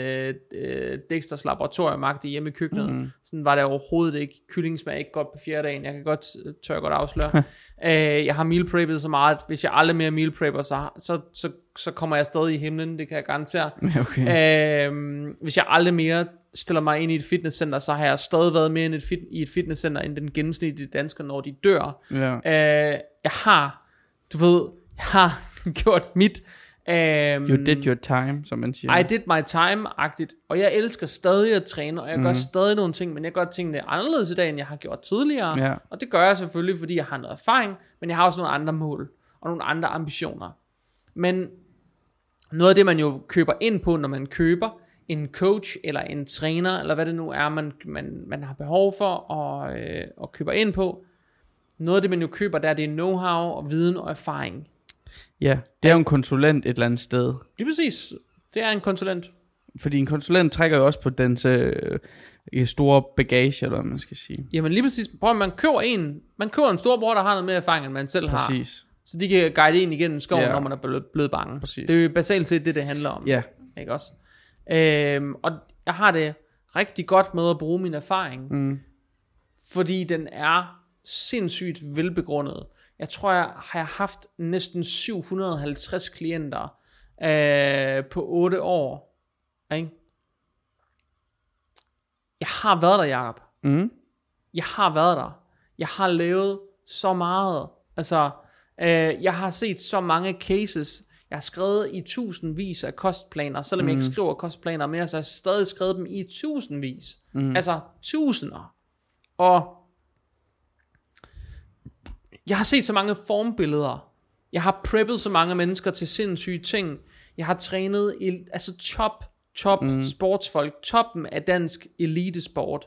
Dexters laboratoriemagt hjemme i køkkenet. Sådan var det overhovedet ikke. Kylling smager ikke godt på 4. dagen. Jeg kan godt tør afsløre. Jeg har meal preppet så meget, at hvis jeg aldrig mere meal prepper, så kommer jeg stadig i himlen. Det kan jeg garantere. Okay. Hvis jeg aldrig mere stiller mig ind i et fitnesscenter, så har jeg stadig været mere i et fitnesscenter, end den gennemsnitlige dansker, når de dør. Yeah. Jeg har gjort mit... you did your time, som man siger. I did my time-agtigt, og jeg elsker stadig at træne, og jeg gør stadig nogle ting, men jeg gør tingene anderledes i dag, end jeg har gjort tidligere, og det gør jeg selvfølgelig, fordi jeg har noget erfaring, men jeg har også nogle andre mål, og nogle andre ambitioner. Men noget af det, man jo køber ind på, når man køber en coach, eller en træner, eller hvad det nu er, man har behov for, og køber ind på, noget af det, man jo køber, der det er know-how og viden og erfaring. Ja, det er jo en konsulent et eller andet sted. Det er præcis. Det er en konsulent. Fordi en konsulent trækker jo også på den store bagage, eller hvad man skal sige. Jamen lige præcis. Prøv, man køber en storbror, der har noget mere erfaring, end man selv har. Præcis. Så de kan guide en igennem skoven, når man er blevet bange. Præcis. Det er jo basalt set det handler om. Ja. Ikke også? Og jeg har det rigtig godt med at bruge min erfaring. Fordi den er... sindssygt velbegrundet. Jeg tror, jeg har haft næsten 750 klienter på 8 år. Ikke? Jeg har været der, Jacob. Jeg har været der. Jeg har lavet så meget. Altså, jeg har set så mange cases. Jeg har skrevet i tusindvis af kostplaner. Selvom jeg ikke skriver kostplaner mere, så har jeg stadig skrevet dem i tusindvis. Altså tusinder. Og jeg har set så mange formbilleder. Jeg har preppet så mange mennesker til sindssyge ting. Jeg har trænet top sportsfolk, toppen af dansk elitesport.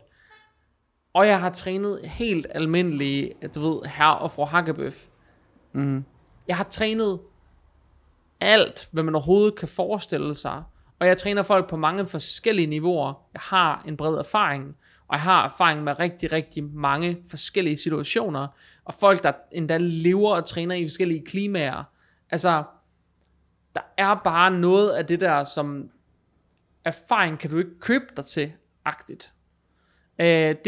Og jeg har trænet helt almindelige, du ved, herre og fru Hakkebøf. Jeg har trænet alt, hvad man overhovedet kan forestille sig. Og jeg træner folk på mange forskellige niveauer. Jeg har en bred erfaring. Og jeg har erfaring med rigtig, rigtig mange forskellige situationer, og folk, der endda lever og træner i forskellige klimaer. Altså, der er bare noget af det der, som erfaring kan du ikke købe dig til-agtigt.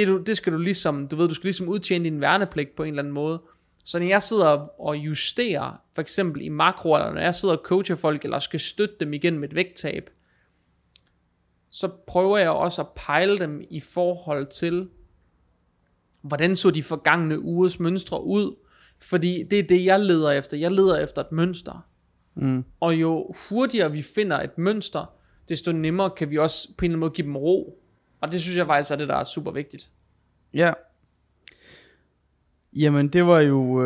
Det skal du ligesom, du skal ligesom udtjene din værnepligt på en eller anden måde. Så når jeg sidder og justerer, for eksempel i makro, eller når jeg sidder og coacher folk, eller skal støtte dem igennem et vægttab, så prøver jeg også at pejle dem i forhold til, hvordan så de forgangne ugers mønstre ud, fordi det er det, jeg leder efter. Jeg leder efter et mønster. Og jo hurtigere vi finder et mønster, desto nemmere kan vi også på en eller anden måde give dem ro. Og det synes jeg faktisk er det, der er super vigtigt. Ja. Jamen, det var jo...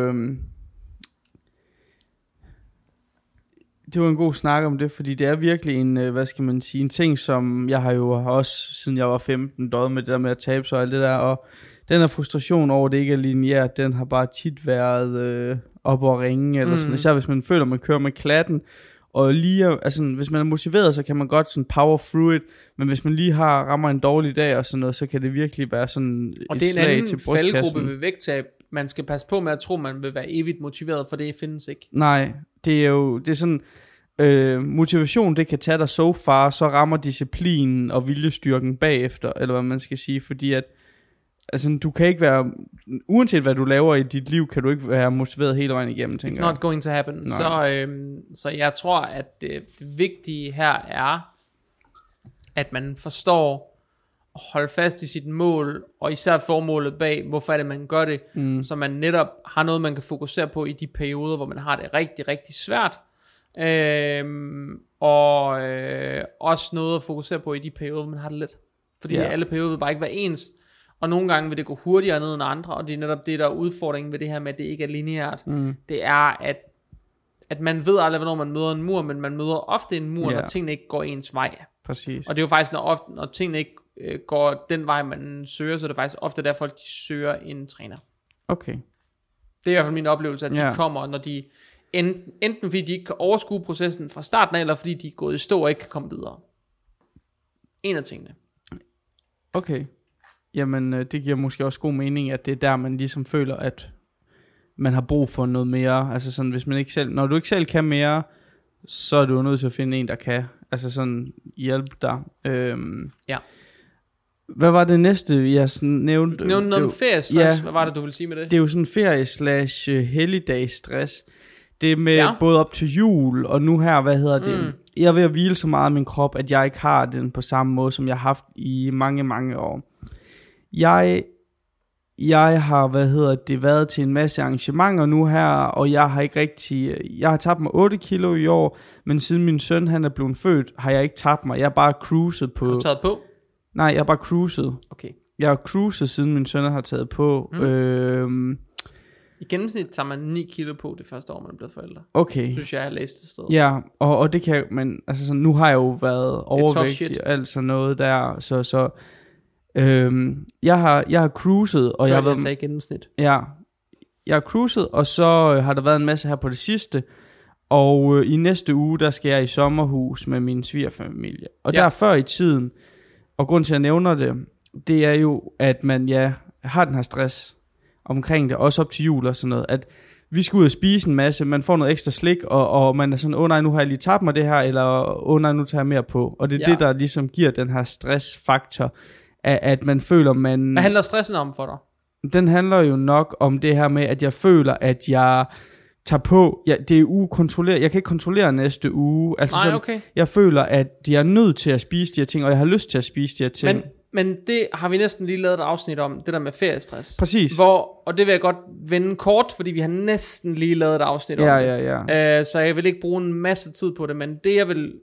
Det var en god snak om det, fordi det er virkelig en, hvad skal man sige, en ting, som jeg har jo også, siden jeg var 15, døjet med det der med at tabe sig og alt det der, og den her frustration over, det ikke er lineært, den har bare tit været op og ringe, eller sådan, især hvis man føler, man kører med klatten, og lige, altså, hvis man er motiveret, så kan man godt sådan power through it, men hvis man lige har rammer en dårlig dag og sådan noget, så kan det virkelig være sådan og et slag til brystkassen. Og det er en anden faldgruppe ved vægttab. Man skal passe på med at tro, man vil være evigt motiveret, for det findes ikke. Nej, det er jo, det er sådan, motivation, det kan tage dig so far, så rammer disciplinen og viljestyrken bagefter, eller hvad man skal sige, fordi at, altså, du kan ikke være, uanset hvad du laver i dit liv, kan du ikke være motiveret hele vejen igennem, tænker jeg. It's not going to happen. Så jeg tror, at det vigtige her er, at man forstår, holde fast i sit mål, og især formålet bag, hvorfor er det, man gør det, så man netop har noget, man kan fokusere på i de perioder, hvor man har det rigtig, rigtig svært, og også noget at fokusere på i de perioder, hvor man har det let. Fordi alle perioder vil bare ikke være ens, og nogle gange vil det gå hurtigere ned end andre, og det er netop det, der er udfordringen ved det her med, at det ikke er lineært. Det er, at man ved aldrig, hvornår man møder en mur, men man møder ofte en mur, når tingene ikke går ens vej. Præcis. Og det er jo faktisk, når tingene ikke går den vej, man søger, så er det faktisk ofte der folk, de søger en træner. Okay. Det er i hvert fald min oplevelse, at de kommer, når de enten fordi de ikke kan overskue processen fra starten af, eller fordi de er gået i stå og ikke kan komme videre. En af tingene. Okay. Jamen, det giver måske også god mening, at det er der, man ligesom føler, at man har brug for noget mere. Altså sådan, hvis man ikke selv, når du ikke selv kan mere, så er du nødt til at finde en, der kan. Altså sådan, hjælpe dig. Ja. Hvad var det næste, jeg nævnte? Nævnte noget om feriestress. Ja, hvad var det, du ville sige med det? Det er jo sådan ferie/helligdagsstress. Det er med både op til jul, og nu her, hvad hedder det? Jeg er ved at hvile så meget af min krop, at jeg ikke har den på samme måde, som jeg har haft i mange, mange år. Jeg har, været til en masse arrangementer nu her, og jeg har tabt mig 8 kilo i år, men siden min søn, han er blevet født, har jeg ikke tabt mig. Jeg er bare cruiset på. Har du taget på? Nej, jeg er bare cruiset. Okay. Jeg har cruiset, siden min søn har taget på. I gennemsnit tager man 9 kilo på det første år, man er blevet forældre. Okay. Synes jeg har læst et sted. Ja, og det kan man, altså sådan, nu har jeg jo været overvægtig og alt sådan noget der, så jeg har cruiset, og jeg har været i gennemsnit. Ja. Jeg har cruiset, og så har der været en masse her på det sidste. Og i næste uge, der skal jeg i sommerhus med min svigerfamilie. Og der før i tiden, og grunden til at jeg nævner det, det er jo, at man har den her stress omkring det, også op til jul og sådan noget, at vi skal ud og spise en masse, man får noget ekstra slik, og man er sådan, nej, nu har jeg lige tabt mig det her, eller nej, nu tager jeg mere på. Og det er det, der ligesom giver den her stressfaktor, at man føler, man... Hvad handler stressen om for dig? Den handler jo nok om det her med, at jeg føler, at jeg tager på... det er ukontrolleret. Jeg kan ikke kontrollere næste uge. Altså nej, sådan, okay. Jeg føler, at jeg er nødt til at spise de her ting, og jeg har lyst til at spise de her ting. Men det har vi næsten lige lavet et afsnit om, det der med feriestress. Præcis. Og det vil jeg godt vende kort, fordi vi har næsten lige lavet et afsnit om det. Ja. Så jeg vil ikke bruge en masse tid på det, men det jeg vil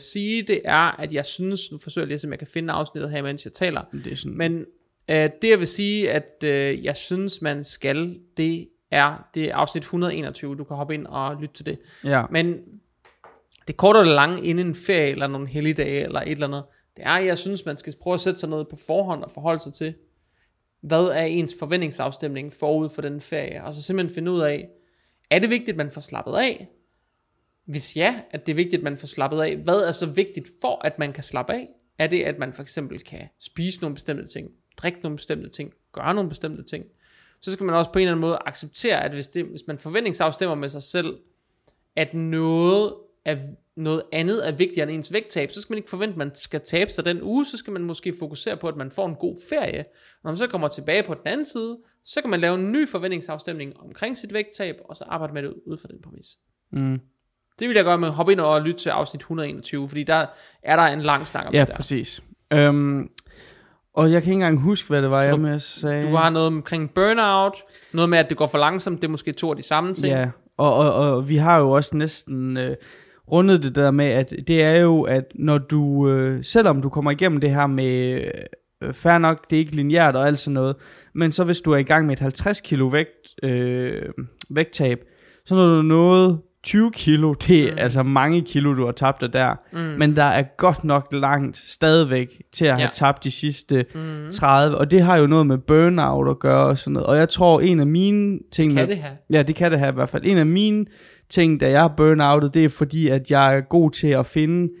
sige, det er, at jeg synes, nu forsøger jeg lige, at jeg kan finde afsnittet her, mens jeg taler. Det er sådan. Men det jeg vil sige, at jeg synes, man skal, det er afsnit 121, du kan hoppe ind og lytte til det. Ja. Men det korte og det lange inden en ferie, eller nogle helligdage, eller et eller andet, det er, jeg synes, man skal prøve at sætte sig noget på forhånd og forholde sig til, hvad er ens forventningsafstemning forud for den ferie, og så simpelthen finde ud af, er det vigtigt, man får slappet af? Hvis ja, at det er vigtigt, man får slappet af, hvad er så vigtigt for, at man kan slappe af? Er det, at man for eksempel kan spise nogle bestemte ting, drikke nogle bestemte ting, gøre nogle bestemte ting? Så skal man også på en eller anden måde acceptere, at hvis man forventningsafstemmer med sig selv, at noget andet er vigtigere end ens vægttab, så skal man ikke forvente, at man skal tabe sig den uge, så skal man måske fokusere på, at man får en god ferie. Når man så kommer tilbage på den anden side, så kan man lave en ny forventningsafstemning omkring sit vægttab, og så arbejde med det ud fra den præmis. Det vil jeg gøre med at hoppe ind og lytte til afsnit 121, fordi der er der en lang snak om det der. Ja, præcis. Og jeg kan ikke engang huske, hvad det var, jeg sagde. Du har noget omkring burnout, noget med, at det går for langsomt, det er måske to af de samme ting. Ja, og vi har jo også næsten... rundet det der med, at det er jo, at når du, selvom du kommer igennem det her med, fair nok, det er ikke lineært og alt sådan noget, men så hvis du er i gang med et 50 kilo vægttab, så når du nået 20 kilo, det er altså mange kilo, du har tabt dig der. Men der er godt nok langt stadigvæk til at have tabt de sidste 30. Og det har jo noget med burnout at gøre og sådan noget. Og jeg tror, en af mine ting... Kan det have? Ja, det kan det have i hvert fald. En af mine ting, da jeg er burnoutet, det er fordi, at jeg er god til at finde...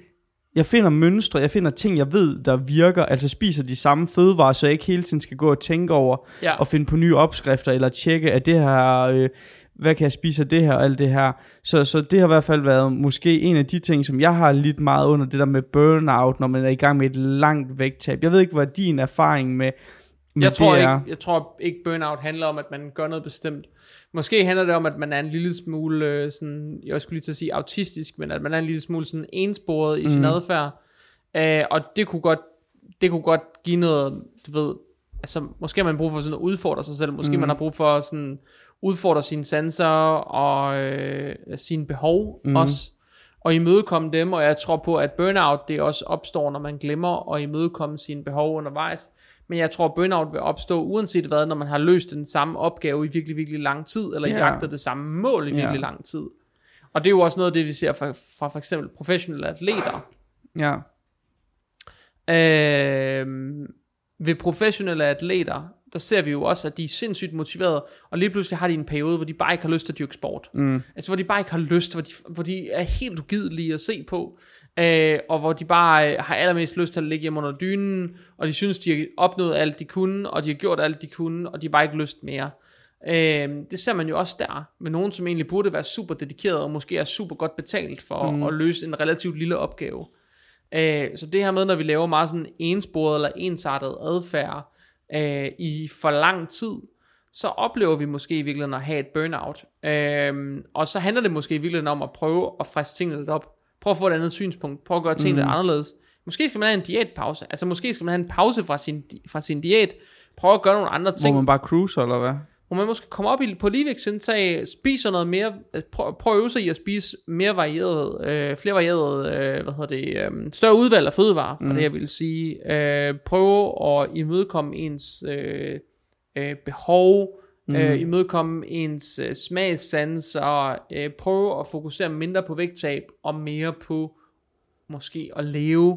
Jeg finder mønstre, jeg finder ting, jeg ved, der virker. Altså spiser de samme fødevarer, så jeg ikke hele tiden skal gå og tænke over og finde på nye opskrifter, eller tjekke, at det her... hvad kan jeg spise af det her og alt det her. Så det har i hvert fald været måske en af de ting, som jeg har lidt meget under, det der med burnout, når man er i gang med et langt vægttab. Jeg ved ikke, hvad din erfaring med jeg tror det er. Jeg tror ikke burnout handler om, at man gør noget bestemt. Måske handler det om, at man er en lille smule, sådan, jeg skulle lige til at sige autistisk, men at man er en lille smule sådan ensporet i sin adfærd. Og det kunne godt give noget, du ved, altså måske har man brug for sådan at udfordre sig selv, måske man har brug for sådan... udfordre sine sensorer og sine behov også, og imødekomme dem, og jeg tror på, at burnout, det også opstår, når man glemmer at imødekomme sine behov undervejs, men jeg tror, burnout vil opstå, uanset hvad, når man har løst den samme opgave i virkelig, virkelig lang tid, eller jagter det samme mål i virkelig lang tid, og det er jo også noget af det, vi ser fra for eksempel professionelle atleter. Ved professionelle atleter, der ser vi jo også, at de er sindssygt motiverede, og lige pludselig har de en periode, hvor de bare ikke har lyst til at dyrke sport. Altså, hvor de bare ikke har lyst, hvor de er helt ugidelige at se på, og hvor de bare har allermest lyst til at ligge hjemme under dynen, og de synes, de har opnået alt, de kunne, og de har gjort alt, de kunne, og de har bare ikke lyst mere. Det ser man jo også der, med nogen, som egentlig burde være super dedikeret, og måske er super godt betalt for at løse en relativt lille opgave. Så det her med, når vi laver meget sådan ensporet eller ensartet adfærd, i for lang tid, så oplever vi måske i virkeligheden at have et burnout. Og så handler det måske i virkeligheden om at prøve at friske tingene lidt op. Prøv at få et andet synspunkt. Prøv at gøre tingene lidt anderledes. Måske skal man have en diætpause. Altså måske skal man have en pause fra sin diæt. Prøv at gøre nogle andre ting. Hvor man bare cruiser, eller hvad? Hvor man måske kommer op på ligevægtsindtag, spiser noget mere, prøv at øve sig i at spise mere varieret, flere varierede, større udvalg af fødevarer, var det jeg ville sige. Prøv at imødekomme ens behov, imødekomme ens smagssans, og prøve at fokusere mindre på vægttab og mere på måske at leve.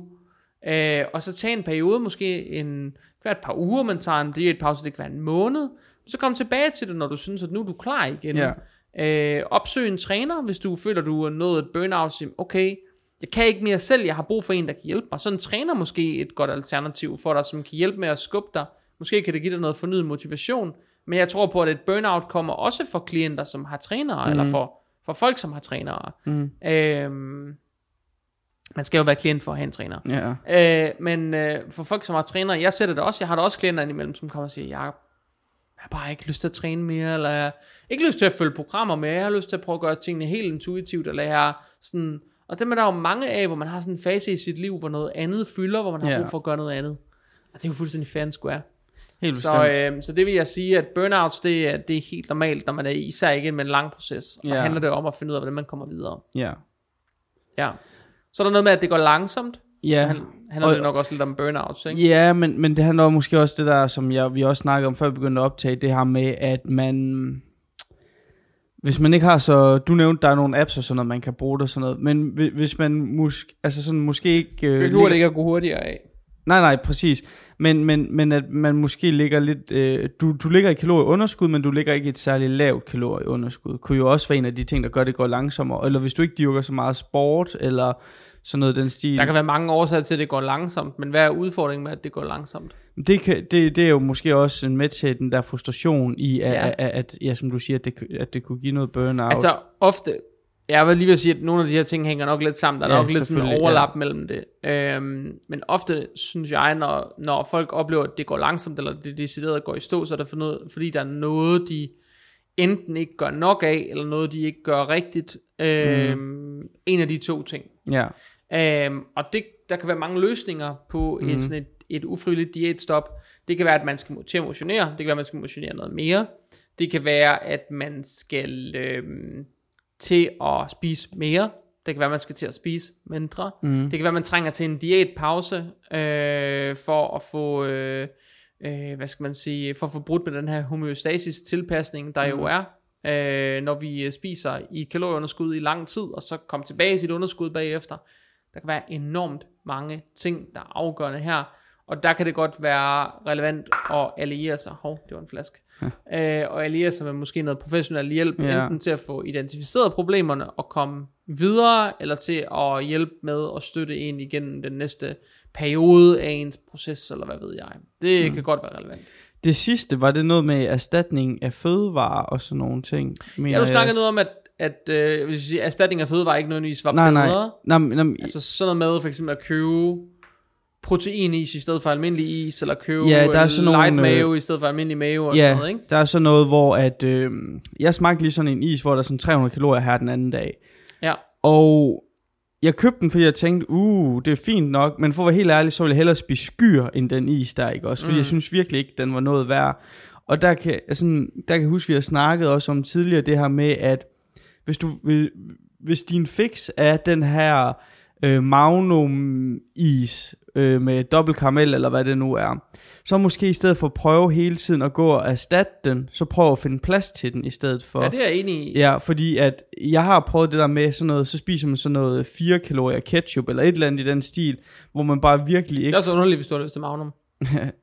Og så tage en periode, måske hvert par uger, man tager en diætpause, det kan være en måned. Så kom tilbage til det, når du synes, at nu er du klar igen. Opsøg en træner, hvis du føler, du er nået et burnout. Okay, jeg kan ikke mere selv, jeg har brug for en, der kan hjælpe mig. Så en træner måske et godt alternativ for dig, som kan hjælpe med at skubbe dig. Måske kan det give dig noget fornyet motivation. Men jeg tror på, at et burnout kommer også for klienter, som har trænere, eller for folk, som har trænere. Man skal jo være klient for at have en træner. Men for folk, som har trænere, jeg sætter det også. Jeg har da også klienter indimellem, som kommer og siger, Jakob, jeg har bare ikke lyst til at træne mere, eller jeg har ikke lyst til at følge programmer mere, jeg har lyst til at prøve at gøre tingene helt intuitivt, eller jeg sådan, og dem er der jo mange af, hvor man har sådan en fase i sit liv, hvor noget andet fylder, hvor man har brug for at gøre noget andet, og det er jo fuldstændig fair and square. Helt så det vil jeg sige, at burnouts, det er helt normalt, når man er især ikke med en lang proces, og handler det om at finde ud af, hvordan man kommer videre. Så er der noget med, at det går langsomt. Handler det nok også lidt om burnout, ikke? Ja, men det handler måske også det der, som vi også snakkede om, før vi begyndte at optage, det her med, at man... Hvis man ikke har så... Du nævnte, der er nogle apps og sådan noget, man kan bruge det og sådan noget, men hvis man måske ikke... Det lurer det ikke at gå hurtigere af. Nej, præcis. Men at man måske ligger lidt... Du ligger i kalorieunderskud, men du ligger ikke i et særligt lavt kalorieunderskud. Kunne jo også være en af de ting, der gør, det går langsommere. Eller hvis du ikke dyrker så meget sport, eller... Sådan noget den stil. Der kan være mange årsager til, at det går langsomt, men hvad er udfordringen med, at det går langsomt? Det er jo måske også med til den der frustration i, at som du siger, at det kunne give noget burnout. Altså ofte, jeg vil lige ved sige, at nogle af de her ting hænger nok lidt sammen, der er nok lidt sådan en overlap mellem det. Men ofte synes jeg, når folk oplever, at det går langsomt, eller det decideret går i stå, så er det fordi der er noget, de enten ikke gør nok af, eller noget, de ikke gør rigtigt. En af de to ting. Og der kan være mange løsninger på et ufrivilligt diætstop. Det kan være, at man skal til at motionere. Det kan være, at man skal motionere noget mere. Det kan være, at man skal til at spise mere. Det kan være, at man skal til at spise mindre. Det kan være, at man trænger til en diætpause for at få for at få brudt med den her homeostasis tilpasning, der jo er. når vi spiser i et kalorieunderskud i lang tid, og så komme tilbage i sit underskud bagefter. Der kan være enormt mange ting, der er afgørende her, og der kan det godt være relevant at alliere sig. Det var en flaske. Ja. Og alliere sig med måske noget professionel hjælp, enten til at få identificeret problemerne og komme videre, eller til at hjælpe med at støtte en igennem den næste periode af ens proces, eller hvad ved jeg. Det kan godt være relevant. Det sidste, var det noget med erstatning af fødevarer og sådan nogle ting? Ja, du snakkede noget om, at hvis jeg siger, erstatning af fødevarer ikke nødvendigvis var bedre. Nej. Altså sådan noget med for eksempel at købe proteinis i stedet for almindelig is, eller købe light mayo i stedet for almindelig mayo og sådan noget, ikke? Der er sådan noget, hvor at, jeg smagte lige sådan en is, hvor der er sådan 300 kalorier her den anden dag. Ja. Og jeg købte den, fordi jeg tænkte, det er fint nok, men for at være helt ærlig, så ville jeg hellere spise skyr end den is der, ikke også? Fordi jeg synes virkelig ikke, den var noget værd. Og der kan jeg huske, vi har snakket også om tidligere det her med, at hvis din fix er den her Magnum-is med dobbelt karamel, eller hvad det nu er, så måske i stedet for at prøve hele tiden at gå og erstatte den, så prøv at finde plads til den i stedet for. Ja, det er jeg enig i. Ja, fordi at jeg har prøvet det der med sådan noget, så spiser man sådan noget 4 kalorier ketchup, eller et eller andet i den stil, hvor man bare virkelig ikke... Det er også underligt, hvis du har lyst til Magnum.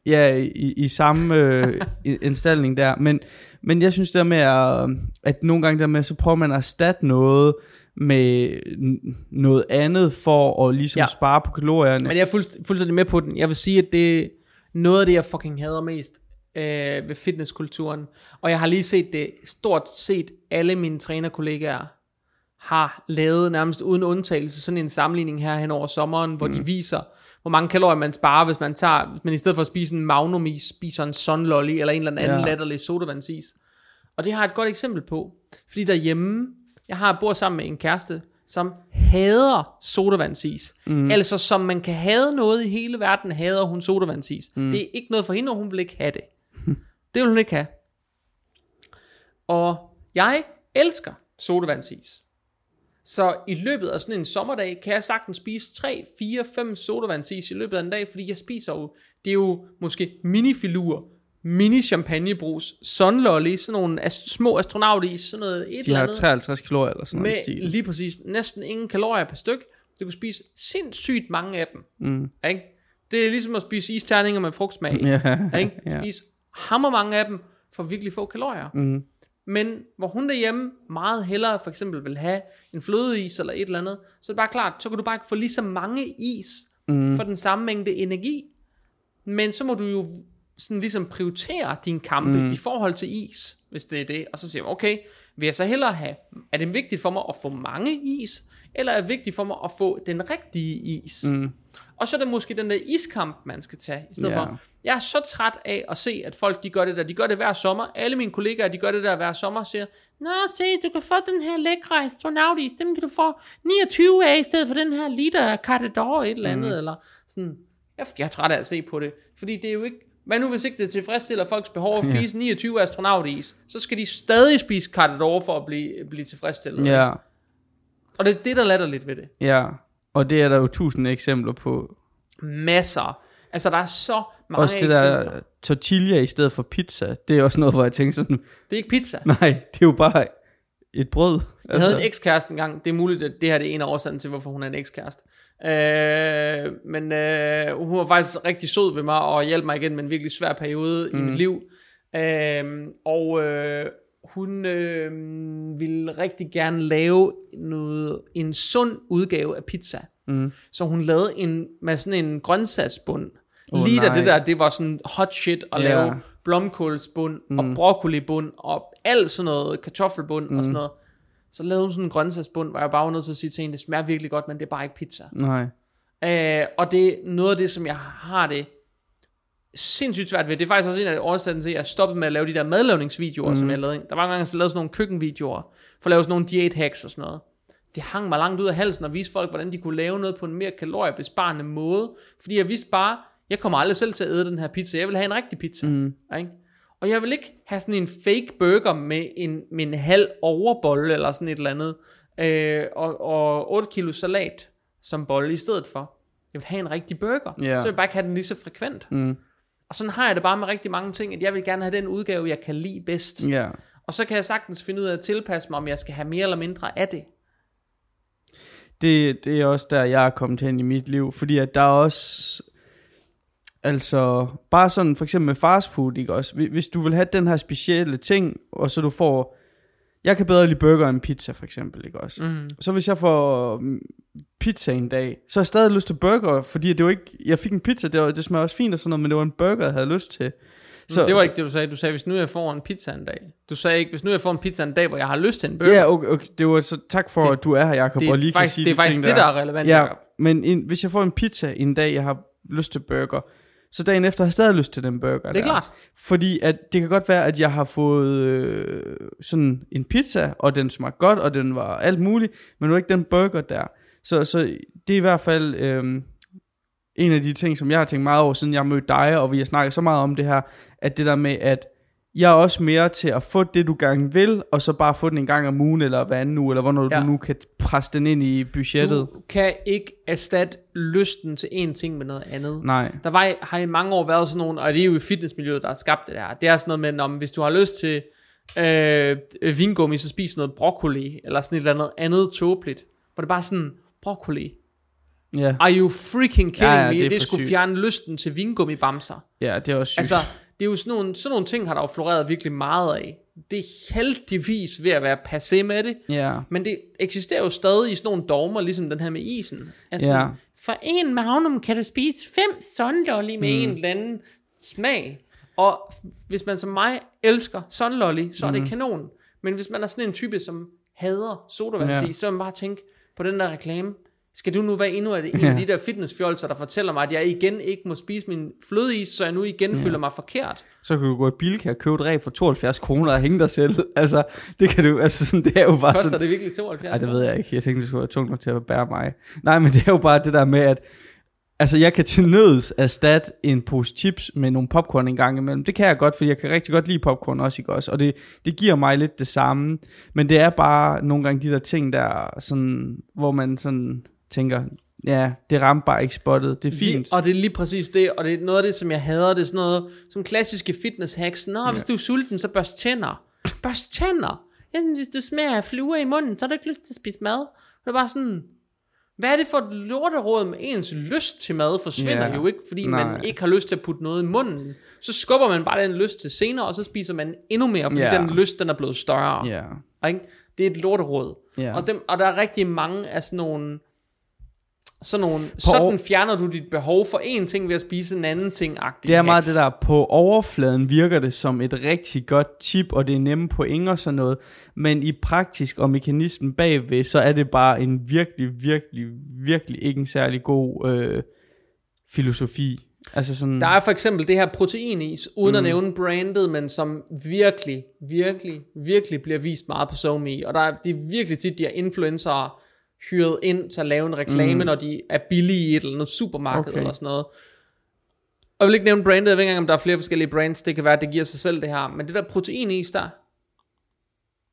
Ja, i samme indstilling der, men jeg synes det der med, at nogle gange der med, så prøver man at erstatte noget med noget andet for at ligesom spare på kalorierne. Men jeg er fuldstændig med på den. Jeg vil sige, at det er noget af det, jeg fucking hader mest ved fitnesskulturen. Og jeg har lige set det. Stort set alle mine trænerkollegaer har lavet nærmest uden undtagelse sådan en sammenligning her hen over sommeren, hvor de viser, hvor mange kalorier man sparer, hvis man i stedet for at spise en Magnumis, spiser en sunlolly eller en eller anden latterlig sodavandsis. Og det har jeg et godt eksempel på. Fordi derhjemme, jeg bor sammen med en kæreste, som hader sodavandsis. Altså, som man kan have noget i hele verden, hader hun sodavandsis. Det er ikke noget for hende, og hun vil ikke have det. Det vil hun ikke have. Og jeg elsker sodavandsis. Så i løbet af sådan en sommerdag, kan jeg sagtens spise 3, 4, 5 sodavandsis i løbet af en dag, fordi jeg spiser jo, det er jo måske minifilurer, mini champagnebrus, sunlolly, sådan nogle små astronautis, sådan noget et eller andet. De har 53 kalorier eller sådan noget stil. Med lige præcis næsten ingen kalorier per styk. Du kan spise sindssygt mange af dem. Ikke? Det er ligesom at spise isterninger med frugtsmag. Ikke? Spise hammermange af dem for virkelig få kalorier. Men hvor hun derhjemme meget hellere for eksempel vil have en flødeis eller et eller andet, så er det bare klart, så kan du bare ikke få lige så mange is for den samme mængde energi. Men så må du jo sådan ligesom prioriterer dine kampe i forhold til is, hvis det er det. Og så siger man, okay, vil jeg så hellere have, er det vigtigt for mig at få mange is, eller er det vigtigt for mig at få den rigtige is? Og så er det måske den der iskamp, man skal tage, i stedet for. Jeg er så træt af at se, at folk, de gør det der, de gør det hver sommer. Alle mine kollegaer, de gør det der hver sommer, siger, nå, se, du kan få den her lækre astronautis, dem kan du få 29 af, i stedet for den her liter Cartador, et eller andet, eller sådan. Jeg er træt af at se på det, fordi det er jo ikke, hvad nu hvis ikke det tilfredsstiller folks behov at spise 29 astronautis, så skal de stadig spise Cartador for at blive tilfredsstillet. Ja. Og det er det, der latter lidt ved det. Ja, og det er der jo 1000 eksempler på. Masser. Altså der er så mange også eksempler. Også det der tortilla i stedet for pizza, det er også noget, hvor jeg tænker sådan... Det er ikke pizza. Nej, det er jo bare et brød. Jeg havde en ekskæreste engang. Det er muligt, at det her det er en af årsagen til, hvorfor hun er en ekskæreste. Men hun var faktisk rigtig sød ved mig og hjalp mig igen med en virkelig svær periode i mit liv. Hun ville rigtig gerne lave en sund udgave af pizza. Så hun lavede en med sådan en grøntsagsbund. Det var sådan hot shit at lave blomkålsbund og broccolibund og alt sådan noget, kartoffelbund og sådan noget. Så lavede hun sådan en grøntsagsbund, hvor jeg bare var nødt til at sige til hende, det smager virkelig godt, men det er bare ikke pizza. Nej. Og det er noget af det, som jeg har det sindssygt svært ved. Det er faktisk også en af årsagen til, at jeg stoppede med at lave de der madlavningsvideoer, som jeg lavede. Der var en gang, jeg lavede sådan nogle køkkenvideoer, for at lave sådan nogle diæt hacks og sådan noget. Det hang mig langt ud af halsen og viste folk, hvordan de kunne lave noget på en mere kaloriebesparende måde. Fordi jeg vidste bare, jeg kommer aldrig selv til at æde den her pizza. Jeg vil have en rigtig pizza. Ikke? Og jeg vil ikke have sådan en fake burger med en halv overbolle eller sådan et eller andet, og 8 kilo salat som bolle i stedet for. Jeg vil have en rigtig burger, så jeg bare ikke have den lige så frekvent. Og sådan har jeg det bare med rigtig mange ting, at jeg vil gerne have den udgave, jeg kan lide bedst. Og så kan jeg sagtens finde ud af at tilpasse mig, om jeg skal have mere eller mindre af det. Det er også der, jeg er kommet hen i mit liv. Fordi at der er også... Altså, bare sådan for eksempel med fastfood, ikke også? Hvis du vil have den her specielle ting, og så du får... Jeg kan bedre lide burger end pizza, for eksempel, ikke også? Mm. Så hvis jeg får pizza en dag, så har jeg stadig lyst til burger, fordi det var ikke... Jeg fik en pizza, det smager også fint og sådan noget, men det var en burger, jeg havde lyst til. Så, det var ikke det, du sagde. Du sagde, hvis nu jeg får en pizza en dag. Du sagde ikke, hvis nu jeg får en pizza en dag, hvor jeg har lyst til en burger. Ja, okay. Det var så, tak for, at du er her, Jacob, og lige faktisk, kan sige det. Det er faktisk det, der er relevant, ja, Jacob. Men hvis jeg får en pizza en dag, jeg har lyst til burger, så dagen efter har jeg stadig lyst til den burger. Det er klart. Fordi at det kan godt være, at jeg har fået sådan en pizza, og den smagte godt, og den var alt muligt, men nu ikke den burger der. Så det er i hvert fald en af de ting, som jeg har tænkt meget over, siden jeg mødte dig, og vi har snakket så meget om det her, at det der med, at jeg er også mere til at få det, du gerne vil, og så bare få den en gang om ugen, eller hver anden uge, eller hvornår du nu kan presse den ind i budgettet. Du kan ikke erstatte lysten til én ting med noget andet. Nej. Har i mange år været sådan nogle, og det er jo i fitnessmiljøet, der har skabt det der. Det er sådan noget med, hvis du har lyst til vingummi, så spis noget broccoli, eller sådan et eller andet tåbeligt. Hvor det bare sådan, broccoli. Yeah. Are you freaking killing me? Det skulle fjerne lysten til vingummibamser. Ja, det er også sygt. Altså, det er jo sådan nogle ting, har der jo floreret virkelig meget af. Det er heldigvis ved at være passé med det. Yeah. Men det eksisterer jo stadig i sådan nogle dogmer, ligesom den her med isen. Altså, yeah. For en magnum kan du spise 5 sunlolly med en eller anden smag. Og hvis man som mig elsker sunlolly, så er det kanon. Men hvis man er sådan en type, som hader sodavand, så vil man bare tænke på den der reklame. Skal du nu være endnu af en af de der fitnessfjolser, der fortæller mig, at jeg igen ikke må spise min flødeis, så jeg nu igen føler mig forkert? Så kan du gå i Bilka og købe et ræb for 72 kroner og hænge dig selv. Altså, det kan du, altså sådan, det er jo bare... Koster sådan, det virkelig 72 kroner? Ej, det ved jeg ikke. Jeg tænkte, det skulle være tungt nok til at bære mig. Nej, men det er jo bare det der med, at altså, jeg kan til nøds erstatte en pose chips med nogle popcorn en gang imellem. Det kan jeg godt, for jeg kan rigtig godt lide popcorn også, ikke også? Og det giver mig lidt det samme. Men det er bare nogle gange de der ting, der sådan, hvor man sådan... tænker, ja, det rammer bare ikke spottet, det er fint. Og det er lige præcis det, og det er noget af det, som jeg hader, det er sådan noget, som klassiske fitness hacks. Nå, hvis du er sulten, så børst tænder. Børst tænder? Ja, hvis du smager fluer i munden, så har du ikke lyst til at spise mad. Det er bare sådan, hvad er det for et lorteråd med ens lyst til mad forsvinder jo ikke, fordi man ikke har lyst til at putte noget i munden. Så skubber man bare den lyst til senere, og så spiser man endnu mere, fordi den lyst, den er blevet større. Ikke? Det er et lorteråd. Og der er rigtig mange af sådan nogle... Sådan fjerner du dit behov for en ting ved at spise en anden ting-agtig. Det er meget det der, på overfladen virker det som et rigtig godt tip, og det er nemme point og sådan noget, men i praktisk og mekanismen bagved, så er det bare en virkelig, virkelig, virkelig ikke en særlig god filosofi. Altså sådan... Der er for eksempel det her proteinis, uden at nævne brandet, men som virkelig, virkelig, virkelig bliver vist meget på SoMe, og det er virkelig tit de her influencer hyret ind til at lave en reklame, når de er billige i et eller andet supermarked eller sådan noget. Og jeg vil ikke nævne brandet, jeg ved ikke engang, om der er flere forskellige brands, det kan være, at det giver sig selv det her, men det der proteinis der,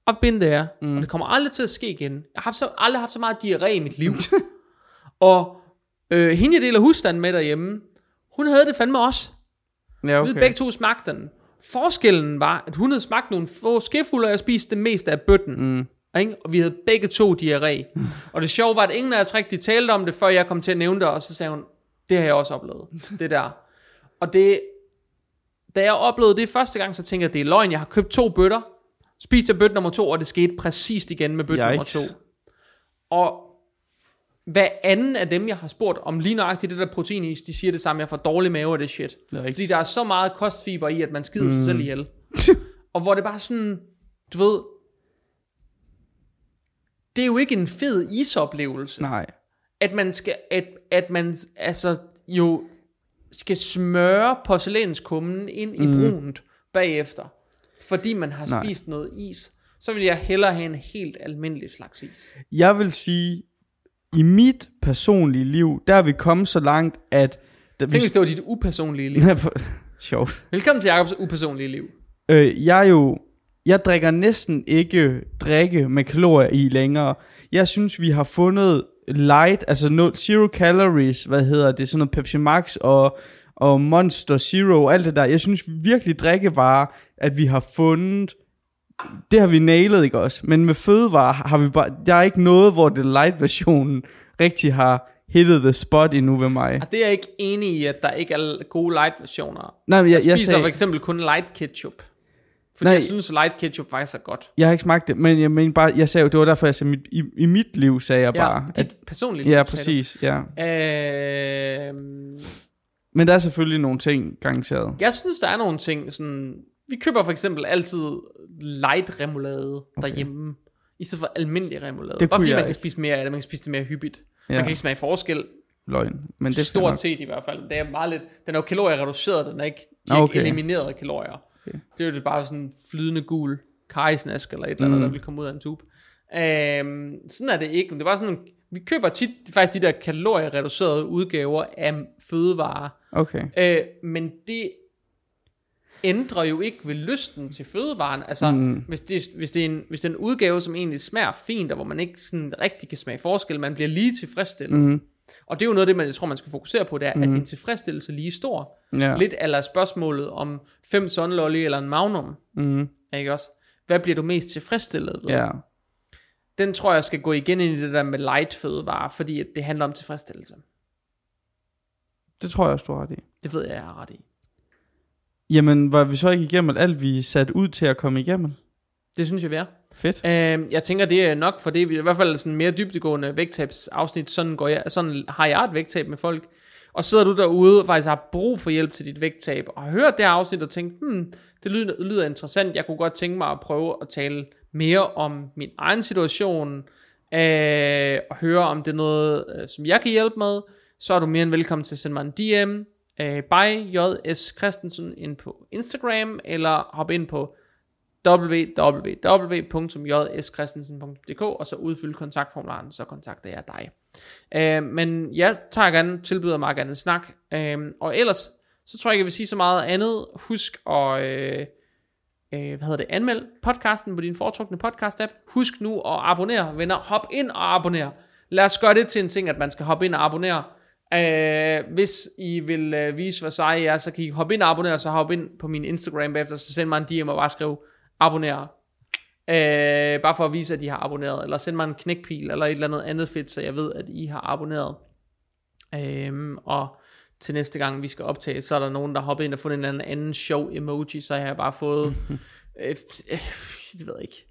opbind det her, og det kommer aldrig til at ske igen. Jeg har aldrig haft så meget diarré i mit liv. Og hende, jeg deler husstanden med derhjemme, hun havde det fandme også. Ja, okay. Vi begge to smagte den. Forskellen var, at hun havde smagt nogle få skefulde, og jeg spiste det meste af bøtten. Og vi havde begge to diarré. Og det sjove var, at ingen af os rigtig talte om det, før jeg kom til at nævne det. Og så sagde hun, det har jeg også oplevet, det der. Og det, da jeg oplevede det første gang, så tænkte jeg, det er løgn. Jeg har købt 2 bøtter, spiste jeg bøtte nummer 2, og det skete præcist igen med bøtte nummer 2. Og hvad anden af dem, jeg har spurgt om lige nøjagtigt det der proteinis, de siger det samme, jeg får dårlig mave af det shit. Fordi der er så meget kostfiber i, at man skider sig selv ihjel. Og hvor det bare sådan, du ved, det er jo ikke en fed isoplevelse. Nej. At man skal, at man altså jo skal smøre porcelænskummen ind i brunt bagefter, fordi man har spist noget is. Så vil jeg hellere have en helt almindelig slags is. Jeg vil sige, i mit personlige liv, der er vi kommet så langt, at... Tænk, hvis det var dit upersonlige liv. Sjovt. Velkommen til Jacobs upersonlige liv. Jeg drikker næsten ikke drikke med kalorier i længere. Jeg synes, vi har fundet light, altså zero calories, sådan noget Pepsi Max og Monster Zero, alt det der. Jeg synes virkelig drikkevarer, at vi har fundet det har vi nailet, ikke også? Men med fødevarer har vi bare, der er ikke noget, hvor det light-versionen rigtig har hittet the spot endnu ved mig. Og det er jeg ikke enig i, at der ikke er gode light-versioner. Nej, men jeg spiser for eksempel kun light ketchup. Fordi jeg synes, light ketchup faktisk er godt. Jeg har ikke smagt det, men jeg mener bare, jeg sagde jo, det var derfor, jeg sagde, i mit liv sagde jeg bare. Ja, dit personlige liv. Ja, præcis, ja. Men der er selvfølgelig nogle ting, garanteret. Jeg synes, der er nogle ting, sådan... Vi køber for eksempel altid light remoulade derhjemme, i stedet for almindelig remoulade. Bare fordi man kan spise mere af det, man kan spise det mere hyppigt. Ja. Man kan ikke smage forskel. Løgn. Men det stort set i hvert fald. Det er meget lidt, den er jo kaloriereduceret, den er ikke, ikke elimineret kalorier. Okay. Det er jo bare sådan flydende gul karrysnask eller et eller andet, der vil komme ud af en tube. Sådan er det ikke. Det er bare sådan, vi køber tit faktisk de der kaloriereducerede udgaver af fødevarer. Okay. Men det ændrer jo ikke ved lysten til fødevaren. Altså, hvis det er en udgave, som egentlig smager fint, og hvor man ikke sådan rigtig kan smage forskel, man bliver lige tilfredsstillet. Mm. Og det er jo noget af det, jeg tror, man skal fokusere på, det er, at din tilfredsstillelse lige stor. Ja. Lidt eller spørgsmålet om 5 sunlolly eller en magnum. Mm. Ikke også? Hvad bliver du mest tilfredsstillet ved? Ja. Den tror jeg skal gå igen ind i det der med light fødevarer, fordi det handler om tilfredsstillelse. Det tror jeg også, du har ret i. Det ved jeg, jeg har ret i. Jamen, var vi så ikke igennem alt, vi sat ud til at komme igennem? Det synes jeg, vi er. Fedt. Jeg tænker, det er nok, for det er i hvert fald sådan mere dybdegående vægttabsafsnit. Sådan har jeg et vægttab med folk. Og sidder du derude og faktisk har brug for hjælp til dit vægttab, og har hørt det her afsnit og tænkt, det lyder interessant, jeg kunne godt tænke mig at prøve at tale mere om min egen situation, og høre om det er noget, som jeg kan hjælpe med, så er du mere end velkommen til at sende mig en DM, by jskristensen ind på Instagram, eller hop ind på www.jskristensen.dk og så udfylde kontaktformularen, så kontakter jeg dig. Men jeg tager gerne, tilbyder meget gerne en snak, og ellers så tror jeg ikke, jeg vil sige så meget andet. Husk at anmeld podcasten på din foretrukne podcast app. Husk nu at abonnere, venner. Hop ind og abonnere. Lad os gøre det til en ting, at man skal hoppe ind og abonnere. Hvis I vil vise, hvor seje I er, så kan I hoppe ind og abonnere, så hoppe ind på min Instagram bagefter, så send mig en DM og bare skrive abonnere, bare for at vise, at I har abonneret, eller send mig en knækpil eller et eller andet fedt, så jeg ved, at I har abonneret. Og til næste gang vi skal optage, så er der nogen, der hopper ind og får en eller anden sjov emoji, så jeg har bare fået det ved jeg ikke,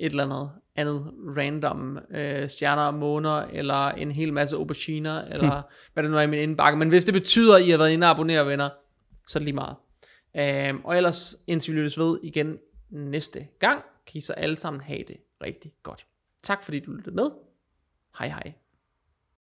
et eller andet random stjerner, måner, eller en hel masse auberginer, eller hvad det nu er i min indbakke. Men hvis det betyder, at I har været inde og abonnere, venner, så er det lige meget. Og ellers, indtil vi lyttes ved igen næste gang, kan I så alle sammen have det rigtig godt. Tak fordi du lyttede med. Hej hej.